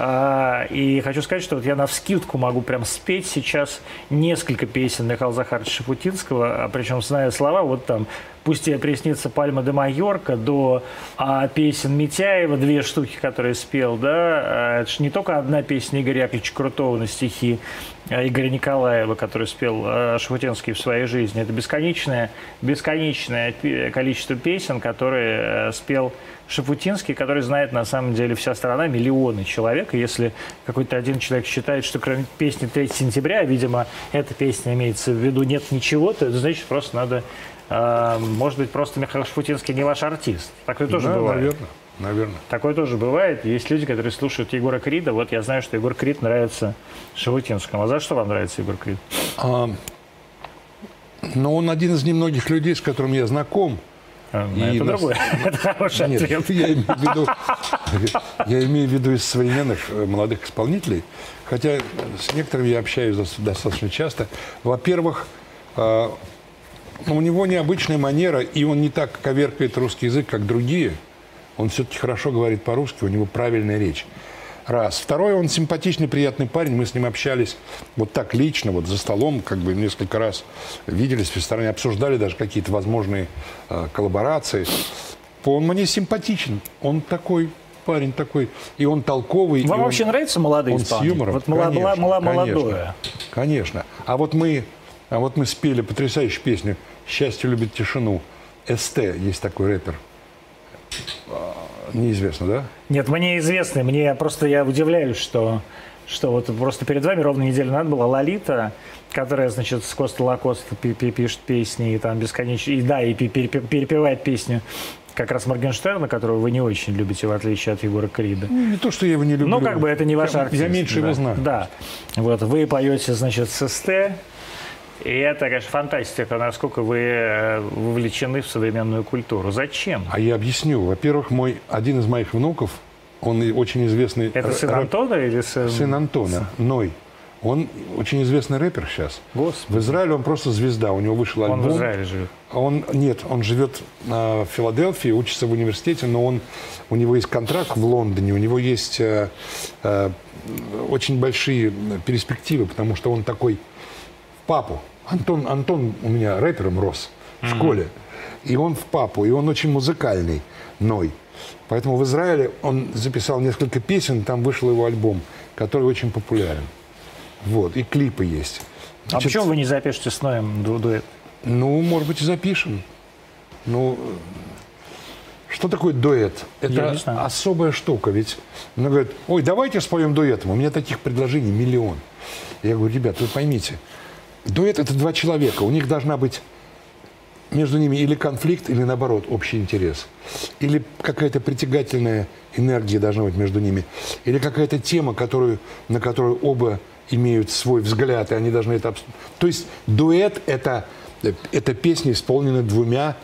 и хочу сказать, что вот я навскидку могу прям спеть сейчас несколько песен Михаила Захаровича Шуфутинского, причем зная слова, вот там «Пусть тебе приснится пальма де Майорка», до песен Митяева, две штуки, которые спел, да, это же не только одна песня Игоря Яковлевича Крутого на стихи Игоря Николаева, который спел Шуфутинский в своей жизни. Это бесконечное количество песен, которые спел Шуфутинский, который знает на самом деле вся страна, миллионы человек. И если какой-то один человек считает, что кроме песни 3 сентября, видимо, эта песня имеется в виду, нет ничего, то это значит, просто надо... Может быть, просто Михаил Шуфутинский не ваш артист. Такое тоже бывает. Наверное. Такое тоже бывает. Есть люди, которые слушают Егора Крида. Вот я знаю, что Егор Крид нравится Шуфутинскому. А за что вам нравится Егор Крид? Ну, он один из немногих людей, с которым я знаком. Это другое. Это хороший ответ. Я имею в виду из современных молодых исполнителей. Хотя с некоторыми я общаюсь достаточно часто. Во-первых, но у него необычная манера, и он не так коверкает русский язык, как другие. Он все-таки хорошо говорит по-русски, у него правильная речь. Раз. Второе, он симпатичный, приятный парень. Мы с ним общались вот так лично, вот за столом, как бы несколько раз виделись в ресторане, обсуждали даже какие-то возможные коллаборации. Он мне симпатичен. Он такой парень, такой. И он толковый. Вам вообще нравятся молодые исполнители? Он с юмором. Вот молодое. Конечно. А вот мы спели потрясающую песню «Счастье любит тишину». СТ, есть такой рэпер. Неизвестно, да? Нет, мне известно. Я удивляюсь, что вот просто перед вами ровно неделю назад была Лолита, которая, значит, с Коста Лакоста пишет песни и там бесконечно... И перепевает песню как раз Моргенштерна, которого вы не очень любите, в отличие от Егора Крида. Не то, что я его не люблю. Но как бы это не ваш артист. Я меньше его знаю. Да. Вот вы поете, значит, с СТ. И это, конечно, фантастика, насколько вы вовлечены в современную культуру. Зачем? А я объясню. Во-первых, один из моих внуков, он очень известный... Это сын Антона или сын... Сын Антона, Ной. Он очень известный рэпер сейчас. Господи. В Израиле он просто звезда. У него вышел альбом. Он в Израиле живет? Нет, он живет в Филадельфии, учится в университете, но у него есть контракт в Лондоне, у него есть очень большие перспективы, потому что он такой папу. Антон у меня рэпером рос в школе. И он в папу, и он очень музыкальный, Ной. Поэтому в Израиле он записал несколько песен, там вышел его альбом, который очень популярен. Вот, и клипы есть. Значит, а почему вы не запишете с Ноем дуэт? Ну, может быть, и запишем. Ну, что такое дуэт? Это особая штука. Ведь она говорит, ой, давайте споем дуэтом. У меня таких предложений миллион. Я говорю, ребят, вы поймите, дуэт – это два человека. У них должна быть между ними или конфликт, или, наоборот, общий интерес. Или какая-то притягательная энергия должна быть между ними. Или какая-то тема, на которую оба имеют свой взгляд, и они должны это... То есть дуэт – это песня, исполнена двумя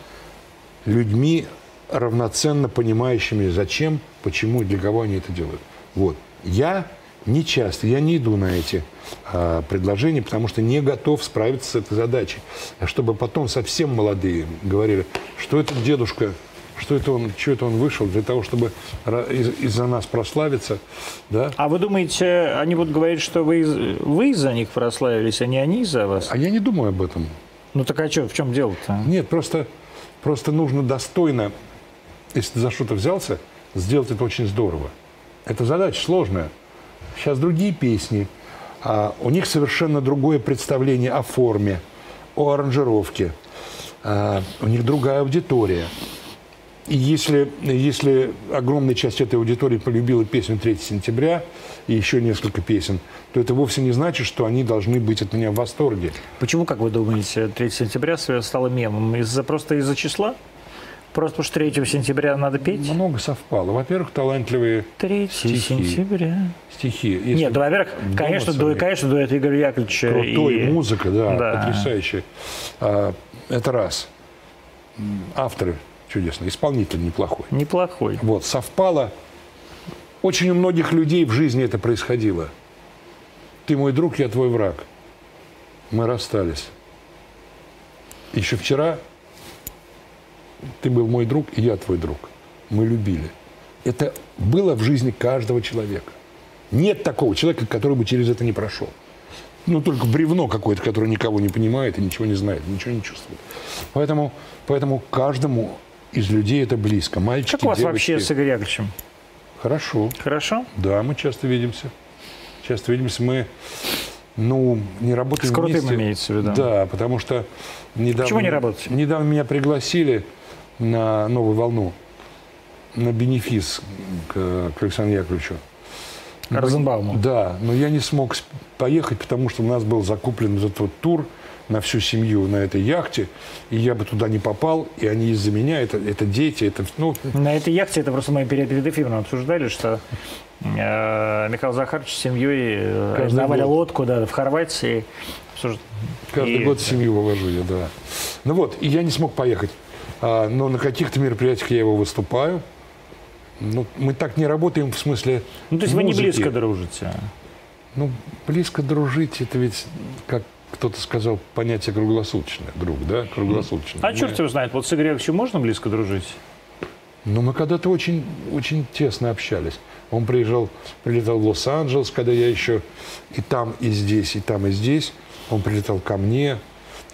людьми, равноценно понимающими, зачем, почему и для кого они это делают. Вот. Я не иду на эти предложения, потому что не готов справиться с этой задачей. Чтобы потом совсем молодые говорили, что этот дедушка... Что это он вышел для того, чтобы из-за нас прославиться, да? А вы думаете, они будут говорить, что вы из-за них прославились, а не они из-за вас? А я не думаю об этом. Ну так а что, в чем дело-то? Нет, просто нужно достойно, если ты за что-то взялся, сделать это очень здорово. Это задача сложная. Сейчас другие песни, у них совершенно другое представление о форме, о аранжировке, у них другая аудитория. И если огромная часть этой аудитории полюбила песню «3 сентября» и еще несколько песен, то это вовсе не значит, что они должны быть от меня в восторге. Почему, как вы думаете, 3 сентября стало мемом? Просто из-за числа? Просто потому что 3 сентября надо петь? Много совпало. Во-первых, талантливые 3 сентября. Стихи. Нет, да, во-первых, конечно, дуэт Игоря Яковлевича. Крутой, музыка, да, потрясающая. Это раз. Авторы. Чудесно. Исполнитель неплохой. Неплохой. Вот, совпало. Очень у многих людей в жизни это происходило. Ты мой друг, я твой враг. Мы расстались. Еще вчера ты был мой друг, и я твой друг. Мы любили. Это было в жизни каждого человека. Нет такого человека, который бы через это не прошел. Ну, только бревно какое-то, которое никого не понимает и ничего не знает, ничего не чувствует. Поэтому каждому... Из людей это близко. Мальчики, девочки. Как у вас вообще с Игорем Яковлевичем? Хорошо. Хорошо? Да, мы часто видимся. Часто видимся. Мы, не работаем вместе. С Крутым имеется в виду. Да, потому что недавно... Почему не работаете? Недавно меня пригласили на «Новую волну», на бенефис к Александру Яковлевичу. Розенбауму. Да, но я не смог поехать, потому что у нас был закуплен этот вот тур на всю семью на этой яхте, и я бы туда не попал, и они из-за меня, это дети, это... Ну... На этой яхте, это просто мы перед эфиром обсуждали, что Михаил Захарович с семьей раздавали лодку в Хорватии. Каждый год семью вывожу я, да. Ну вот, и я не смог поехать, но на каких-то мероприятиях я его выступаю. Ну, мы так не работаем в смысле то есть музыки. Вы не близко дружите? Ну, близко дружить, это ведь как... Кто-то сказал понятие круглосуточное, друг, да? Круглосуточное. А черт его знает, вот с Игорем еще можно близко дружить? Ну, мы когда-то очень, очень тесно общались. Он прилетал в Лос-Анджелес, когда я еще и там, и здесь, и там, и здесь. Он прилетал ко мне,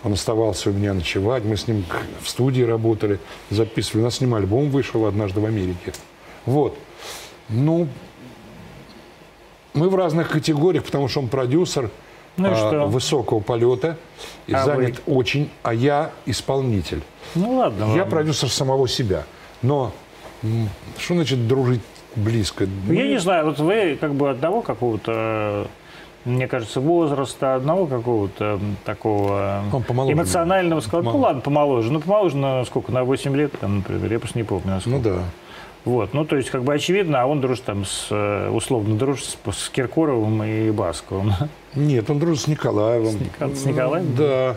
он оставался у меня ночевать. Мы с ним в студии работали, записывали. У нас с ним альбом вышел однажды в Америке. Вот. Ну, мы в разных категориях, потому что он продюсер, высокого полета, и занят очень, а я исполнитель. Ну ладно. Я продюсер самого себя. Но что значит дружить близко? Я не знаю, вот вы как бы одного какого-то, мне кажется, возраста, одного какого-то такого эмоционального склада. Ну ладно, помоложе. Ну помоложе на сколько? На 8 лет, там, например, я просто не помню, насколько. Ну да. Вот, ну, то есть, как бы очевидно, а он дружит там, условно, дружит с Киркоровым и Басковым. Нет, он дружит с Николаевым. С Николаевым? Да.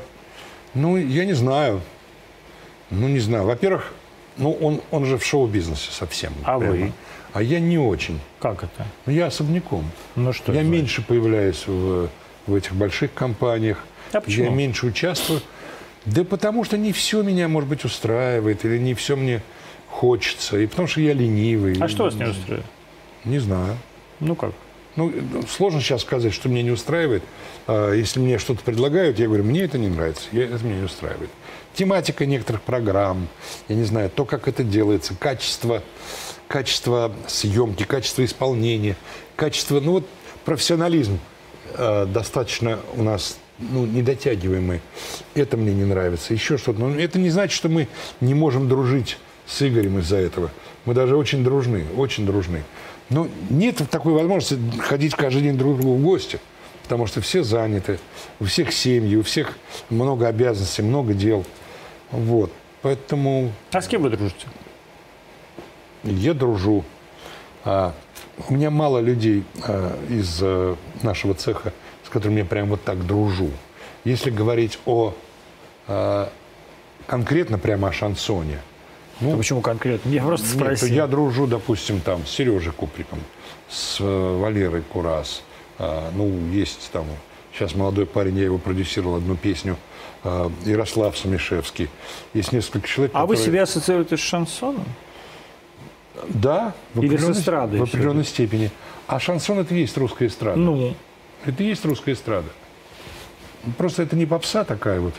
Ну, я не знаю. Ну, не знаю. Во-первых, ну, он же в шоу-бизнесе совсем. А прямо. Вы? А я не очень. Как это? Ну, я особняком. Ну, что я меньше появляюсь в этих больших компаниях. А почему? Я меньше участвую. Да потому что не все меня, может быть, устраивает, или не все мне... хочется, и потому что я ленивый. А что вас не устраивает? Не знаю. Ну как? Ну, сложно сейчас сказать, что меня не устраивает. Если мне что-то предлагают, я говорю, мне это не нравится, это меня не устраивает. Тематика некоторых программ, я не знаю, то, как это делается, качество съемки, качество исполнения, качество, ну вот профессионализм достаточно у нас... ну, недотягиваемый. Это мне не нравится. Еще что-то. Но это не значит, что мы не можем дружить с Игорем из-за этого. Мы даже очень дружны, очень дружны. Но нет такой возможности ходить каждый день друг к другу в гости, потому что все заняты, у всех семьи, у всех много обязанностей, много дел. Вот. Поэтому... А с кем вы дружите? Я дружу. У меня мало людей из нашего цеха, с которыми я прям вот так дружу. Если говорить о... конкретно прямо о шансоне, ну, почему конкретно? Я просто спросил. Я дружу, допустим, там, с Сережей Куприком, с Валерой Курас. Ну, есть там... Сейчас молодой парень, я его продюсировал, одну песню. Ярослав Сумишевский. Есть несколько человек, которые... А вы себя ассоциируете с шансоном? Да. Или с эстрадой? В определенной степени. А шансон – это и есть русская эстрада. Ну. Это и есть русская эстрада. Просто это не попса такая вот,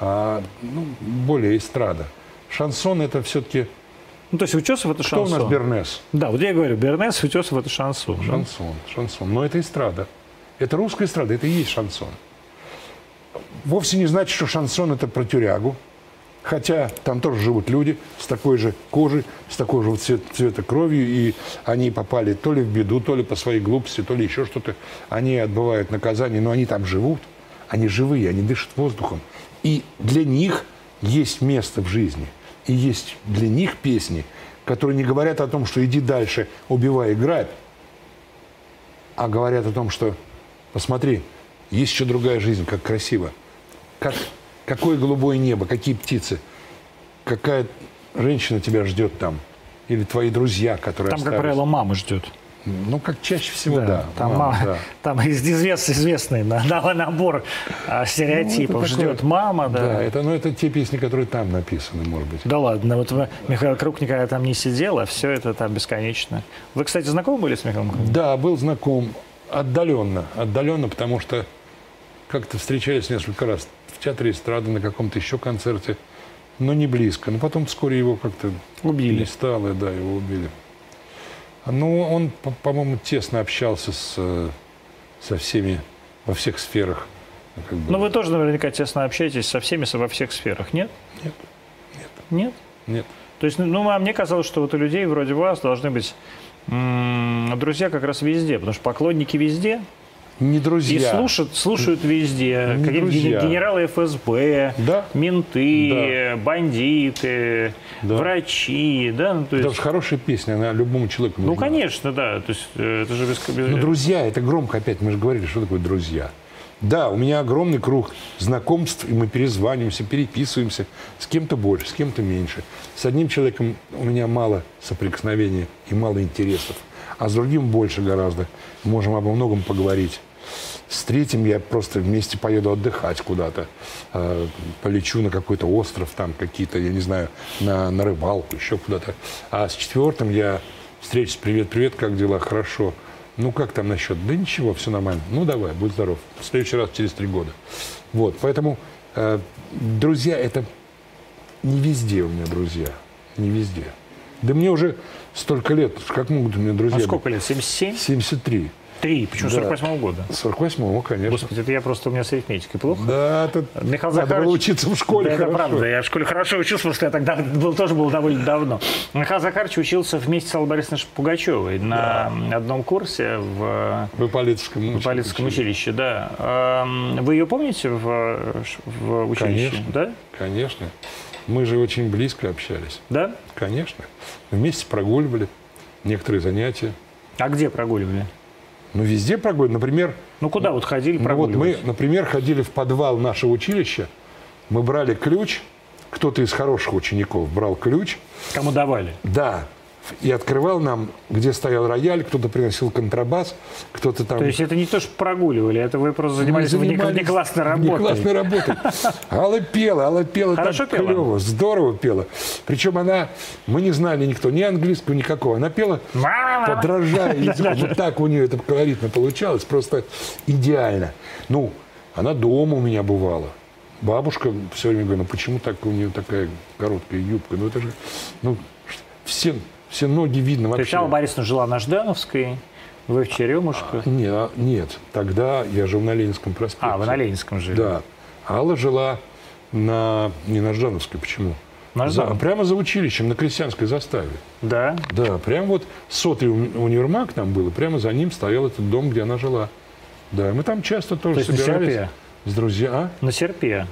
а ну, более эстрада. Шансон это все-таки... Ну, то есть Утесов это шансон. Кто у нас Бернес? Да, вот я говорю, Бернес, Утесов это шансон. Шансон, да? Шансон. Но это эстрада. Это русская эстрада, это и есть шансон. Вовсе не значит, что шансон это про тюрягу. Хотя там тоже живут люди с такой же кожей, с такой же цвета кровью. И они попали то ли в беду, то ли по своей глупости, то ли еще что-то. Они отбывают наказание, но они там живут. Они живые, они дышат воздухом. И для них есть место в жизни. И есть для них песни, которые не говорят о том, что иди дальше, убивай и грабь. А говорят о том, что посмотри, есть еще другая жизнь, как красиво. Какое голубое небо, какие птицы, какая женщина тебя ждет там, или твои друзья, которые там, остались. Как правило, мама ждет. Ну, как чаще всего, да. Там, мама, да. Там известный набор стереотипов. Ну, ждет мама, да. Да, это, ну, это те песни, которые там написаны, может быть. Да ладно, вот Михаил Круг никогда там не сидел, а все это там бесконечно. Вы, кстати, знакомы были с Михаилом Кругом? Да, был знаком отдаленно, отдаленно, потому что как-то встречались несколько раз. В театре эстрады, на каком-то еще концерте, но не близко. Но потом вскоре его как-то убили. Не стало, да, его убили. Ну, он, по-моему, тесно общался со всеми во всех сферах. Как бы. Но вы тоже наверняка тесно общаетесь со всеми во всех сферах, нет? Нет. Нет? Нет. Нет. То есть, ну, а мне казалось, что вот у людей вроде вас должны быть друзья как раз везде, потому что поклонники везде. Не друзья. И слушают везде. Генералы ФСБ, да? Менты, да. Бандиты, да. Врачи. Да? Ну, то есть... Даже хорошая песня, она любому человеку нужна. Ну, конечно, да. То есть, это же без... Но друзья, это громко опять. Мы же говорили, что такое друзья. Да, у меня огромный круг знакомств, и мы перезваниваемся, переписываемся. С кем-то больше, с кем-то меньше. С одним человеком у меня мало соприкосновения и мало интересов. А с другим больше гораздо. Можем обо многом поговорить. С третьим я просто вместе поеду отдыхать куда-то. Полечу на какой-то остров, там какие-то, я не знаю, на рыбалку, еще куда-то. А с четвертым я встречусь, привет-привет, как дела, хорошо. Ну, как там насчет? Да ничего, все нормально. Ну, давай, будь здоров. В следующий раз через 3 года. Вот, поэтому, друзья, это не везде у меня друзья. Не везде. Да мне уже столько лет, как могут у меня друзья... А сколько лет? 77? 73. 3, почему? Да. 48-го года. 48-го, конечно. Господи, это я просто, у меня с арифметикой плохо. Да, это... Михаил Захарович... Надо было учиться в школе, да, это правда, я в школе хорошо учился, потому что я тогда тоже был довольно давно. Михаил Захарович учился вместе с Аллой Борисовной Пугачевой на одном курсе в Иполитском училище. Да. Вы ее помните в училище? Конечно, да? Конечно. Мы же очень близко общались. Да? Конечно. Вместе прогуливали некоторые занятия. А где прогуливали? Ну, везде прогуливали. Например... Ну, куда вот ходили прогуливать? Ну, вот мы, например, ходили в подвал нашего училища. Мы брали ключ. Кто-то из хороших учеников брал ключ. Кому давали? Да. И открывал нам, где стоял рояль, кто-то приносил контрабас, кто-то там... То есть это не то, что прогуливали, это вы просто занимались внеклассной работой. Внеклассной работой. Алла пела хорошо так пела? Клево, здорово пела. Причем она, мы не знали никто, ни английского, никакого. Она пела, подражая языку. Вот так у нее это колоритно получалось, просто идеально. Ну, она дома у меня бывала. Бабушка все время говорила, ну почему так у нее такая короткая юбка? Ну это же, ну, все... Все ноги видно вообще. То есть Алла Борисовна жила на Ждановской, вы в Черемушках? Нет, тогда я жил на Ленинском проспекте. А, вы на Ленинском жили? Да. Алла жила не на Ждановской, почему? Прямо за училищем, на Крестьянской заставе. Да? Да, прямо вот сотый универмаг там был, прямо за ним стоял этот дом, где она жила. Да, мы там часто тоже собирались с друзьями. На Серпе?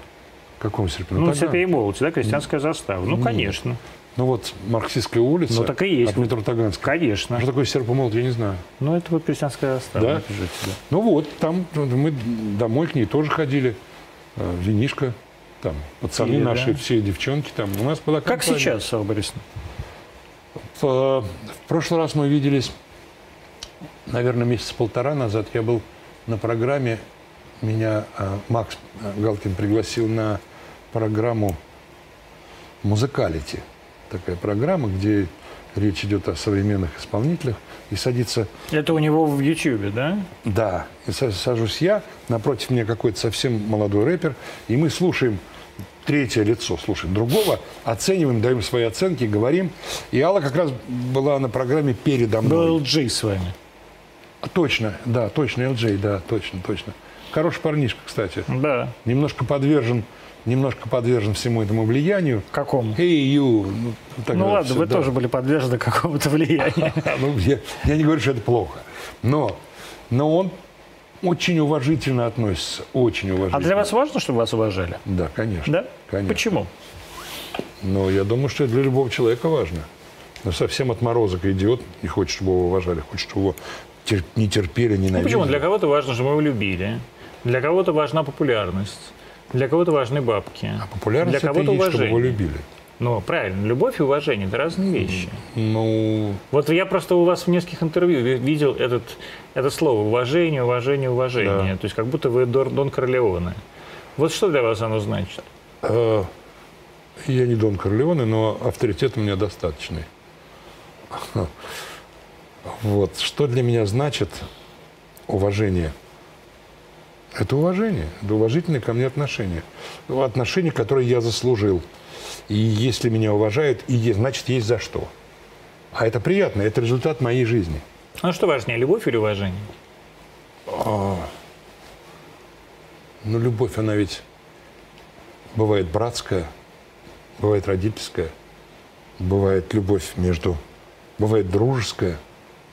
В каком Серпе? Ну, на Серпе и Молоте, да, Крестьянская застава. Ну, конечно. Ну вот, Марксистская улица. Ну так и есть. От метро Таганска. Конечно. Что такое Серп и Молот, я не знаю. Ну это вот Крестьянская застава. Да? Ну вот, там мы домой к ней тоже ходили. Винишка, там, пацаны Или, наши, да? все девчонки там. У нас была компания. Как сейчас, Алла Борисовна? В прошлый раз мы виделись, наверное, месяца полтора назад. Я был на программе, меня Макс Галкин пригласил на программу «Музыкалити». Такая программа, где речь идет о современных исполнителях, и садится... Это у него в Ютьюбе, да? Да. И сажусь я, напротив меня какой-то совсем молодой рэпер, и мы слушаем третье лицо, слушаем другого, оцениваем, даем свои оценки, говорим. И Алла как раз была на программе передо мной. Был Элджей с вами. Точно, да, точно, Элджей, да, точно, точно. Хороший парнишка, кстати. Да. Немножко подвержен всему этому влиянию. Какому? Ну ладно, вы тоже были подвержены какому-то влиянию. Ну, я не говорю, что это плохо. Но он очень уважительно относится. Очень уважительно. А для вас важно, чтобы вас уважали? Да, конечно. Да? Конечно. Почему? Ну, я думаю, что это для любого человека важно. Но совсем отморозок идиот и хочет, чтобы его уважали, хочет, чтобы его не терпели, ненавидели. Ну, почему? Для кого-то важно, чтобы его любили. Для кого-то важна популярность. Для кого-то важны бабки. А популярность для кого-то уважение. Чтобы его любили. Ну, правильно. Любовь и уважение – это разные вещи. Ну... Вот я просто у вас в нескольких интервью видел это слово «уважение, уважение, уважение». Да. То есть как будто вы Дон Корлеоне. Вот что для вас оно значит? Я не Дон Корлеоне, но авторитет у меня достаточный. Вот. Что для меня значит уважение? Это уважение, это уважительное ко мне отношение. Отношение, которое я заслужил. И если меня уважают, значит, есть за что. А это приятно, это результат моей жизни. Ну что важнее, любовь или уважение? Ну, любовь, она ведь бывает братская, бывает родительская, бывает любовь бывает дружеская,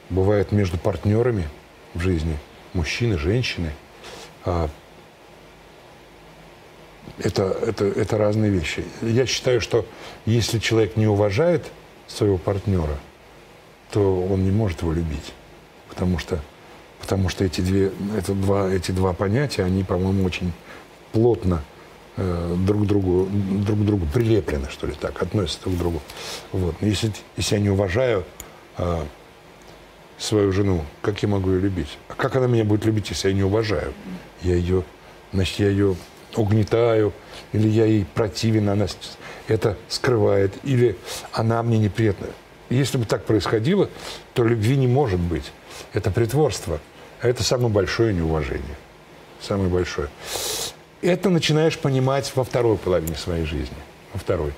бывает между партнерами в жизни, мужчины, женщины. Это разные вещи. Я считаю, что если человек не уважает своего партнера, то он не может его любить. Потому что эти два понятия, они, по-моему, очень плотно друг к другу прилеплены, что ли, так, относятся друг к другу. Вот. Если я не уважаю свою жену, как я могу ее любить? А как она меня будет любить, если я не уважаю? Я ее угнетаю, или я ей противен, она это скрывает, или она мне неприятна. Если бы так происходило, то любви не может быть. Это притворство. А это самое большое неуважение. Самое большое. Это начинаешь понимать во второй половине своей жизни. Во второй.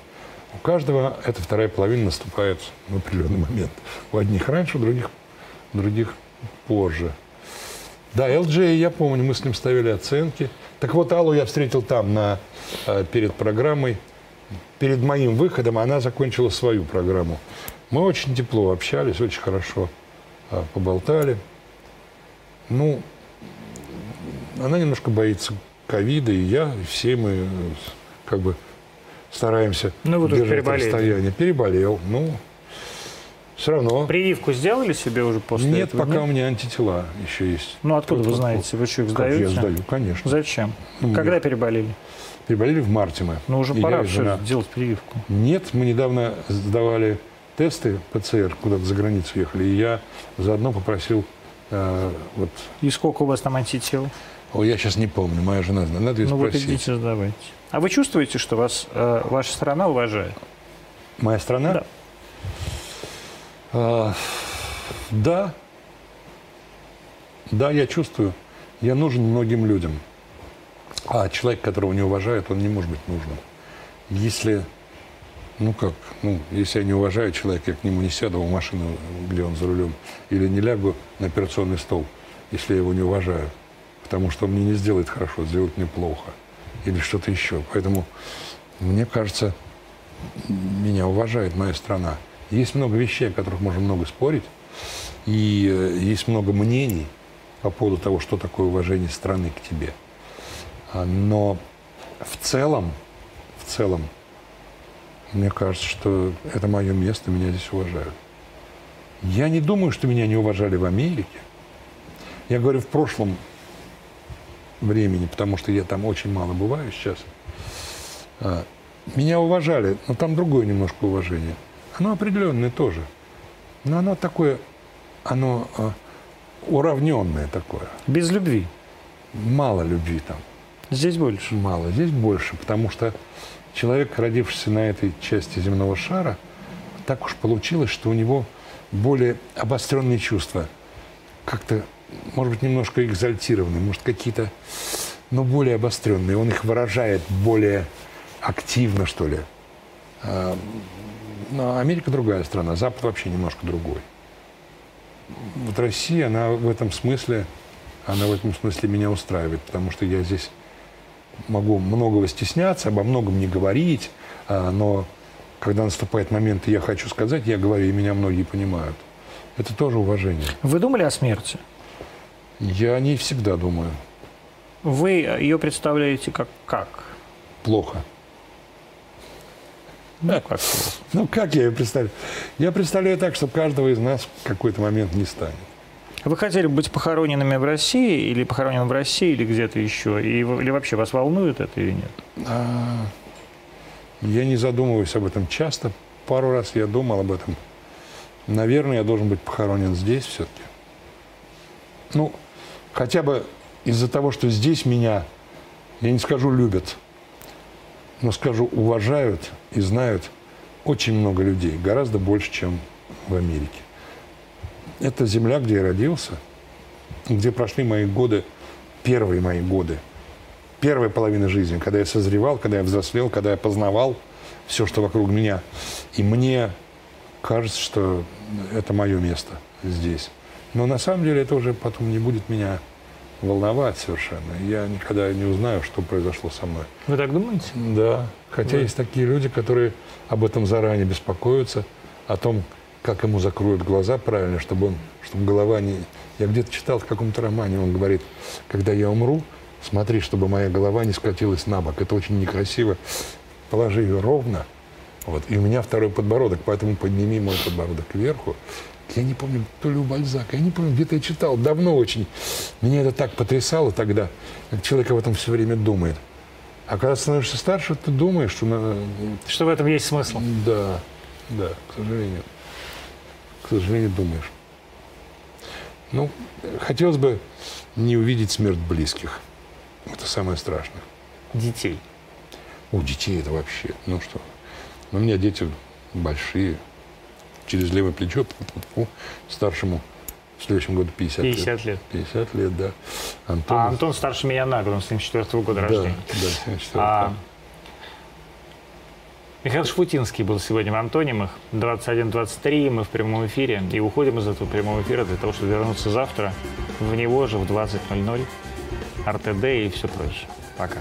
У каждого эта вторая половина наступает в определенный момент. У одних раньше, у других позже. Да, Элджей, я помню, мы с ним ставили оценки. Так вот, Аллу я встретил там перед программой. Перед моим выходом она закончила свою программу. Мы очень тепло общались, очень хорошо поболтали. Ну, она немножко боится ковида, и все мы как бы стараемся держать расстояние. Переболел, ну, все равно. Прививку сделали себе уже после этого? Нет, пока у меня антитела еще есть. Ну, откуда вы знаете? Вы что, их сдаете? Я сдаю, конечно. Зачем? Когда переболели? Переболели в марте мы. Ну, уже пора делать прививку. Нет, мы недавно сдавали тесты ПЦР, куда-то за границу ехали, и я заодно попросил... И сколько у вас там антител? О, я сейчас не помню, моя жена знает. Надо ее спросить. Ну, вот идите сдавайте. А вы чувствуете, что вас ваша страна уважает? Моя страна? Да. Да. Да, я чувствую. Я нужен многим людям. А человек, которого не уважают, он не может быть нужным. Если, ну как, ну, если я не уважаю человека, я к нему не сяду в машину, где он за рулем, или не лягу на операционный стол, если я его не уважаю, потому что он мне не сделает хорошо, сделает мне плохо, или что-то еще. Поэтому, мне кажется, меня уважает моя страна. Есть много вещей, о которых можно много спорить, и есть много мнений по поводу того, что такое уважение страны к тебе. Но в целом, мне кажется, что это мое место, меня здесь уважают. Я не думаю, что меня не уважали в Америке. Я говорю в прошлом времени, потому что я там очень мало бываю сейчас. Меня уважали, но там другое немножко уважение. Оно определенное тоже. Но оно такое, оно уравненное такое. Без любви. Мало любви там. Здесь больше? Мало, здесь больше, потому что человек, родившийся на этой части земного шара, так уж получилось, что у него более обостренные чувства. Как-то, может быть, немножко экзальтированные, может, какие-то, но более обостренные. Он их выражает более активно, что ли. Но Америка другая страна, Запад вообще немножко другой. Вот Россия, она в этом смысле меня устраивает, потому что я здесь могу многого стесняться, обо многом не говорить, но когда наступает момент, и я хочу сказать, я говорю, и меня многие понимают. Это тоже уважение. Вы думали о смерти? Я не всегда думаю. Вы ее представляете как? Плохо. Ну, как? Ну, как я ее представляю? Я представляю так, что каждого из нас в какой-то момент не станет. Вы хотели быть похороненными в России, или похороненным в России, или где-то еще? Или вообще вас волнует это или нет? Я не задумываюсь об этом часто. Пару раз я думал об этом. Наверное, я должен быть похоронен здесь все-таки. Ну, хотя бы из-за того, что здесь меня, я не скажу любят, но скажу уважают и знают очень много людей, гораздо больше, чем в Америке. Это земля, где я родился, где прошли мои годы, первые мои годы, первая половина жизни, когда я созревал, когда я взрослел, когда я познавал все, что вокруг меня. И мне кажется, что это мое место здесь. Но на самом деле это уже потом не будет меня волновать совершенно. Я никогда не узнаю, что произошло со мной. Вы так думаете? Да. Хотя есть такие люди, которые об этом заранее беспокоятся, о том, как ему закроют глаза правильно, чтобы голова не... Я где-то читал в каком-то романе, он говорит, когда я умру, смотри, чтобы моя голова не скатилась на бок. Это очень некрасиво. Положи ее ровно. Вот. И у меня второй подбородок, поэтому подними мой подбородок кверху. Я не помню, то ли у Бальзака, я не помню, где-то я читал, давно очень. Меня это так потрясало тогда, как человек об этом все время думает. А когда становишься старше, ты думаешь, что... Что в этом есть смысл. Да, да, к сожалению. К сожалению, думаешь. Ну, хотелось бы не увидеть смерть близких. Это самое страшное. Детей? У детей это вообще, ну что. У меня дети большие. Через левое плечо старшему в следующем году 50 лет. 50 лет, да. Антон, Антон старше меня на год, он с 74-го года рождения. Да, 74-го. Михаил Шуфутинский был сегодня в «Антонимах». 21:23, мы в прямом эфире. И уходим из этого прямого эфира для того, чтобы вернуться завтра в него же в 20:00. РТД и все прочее. Пока.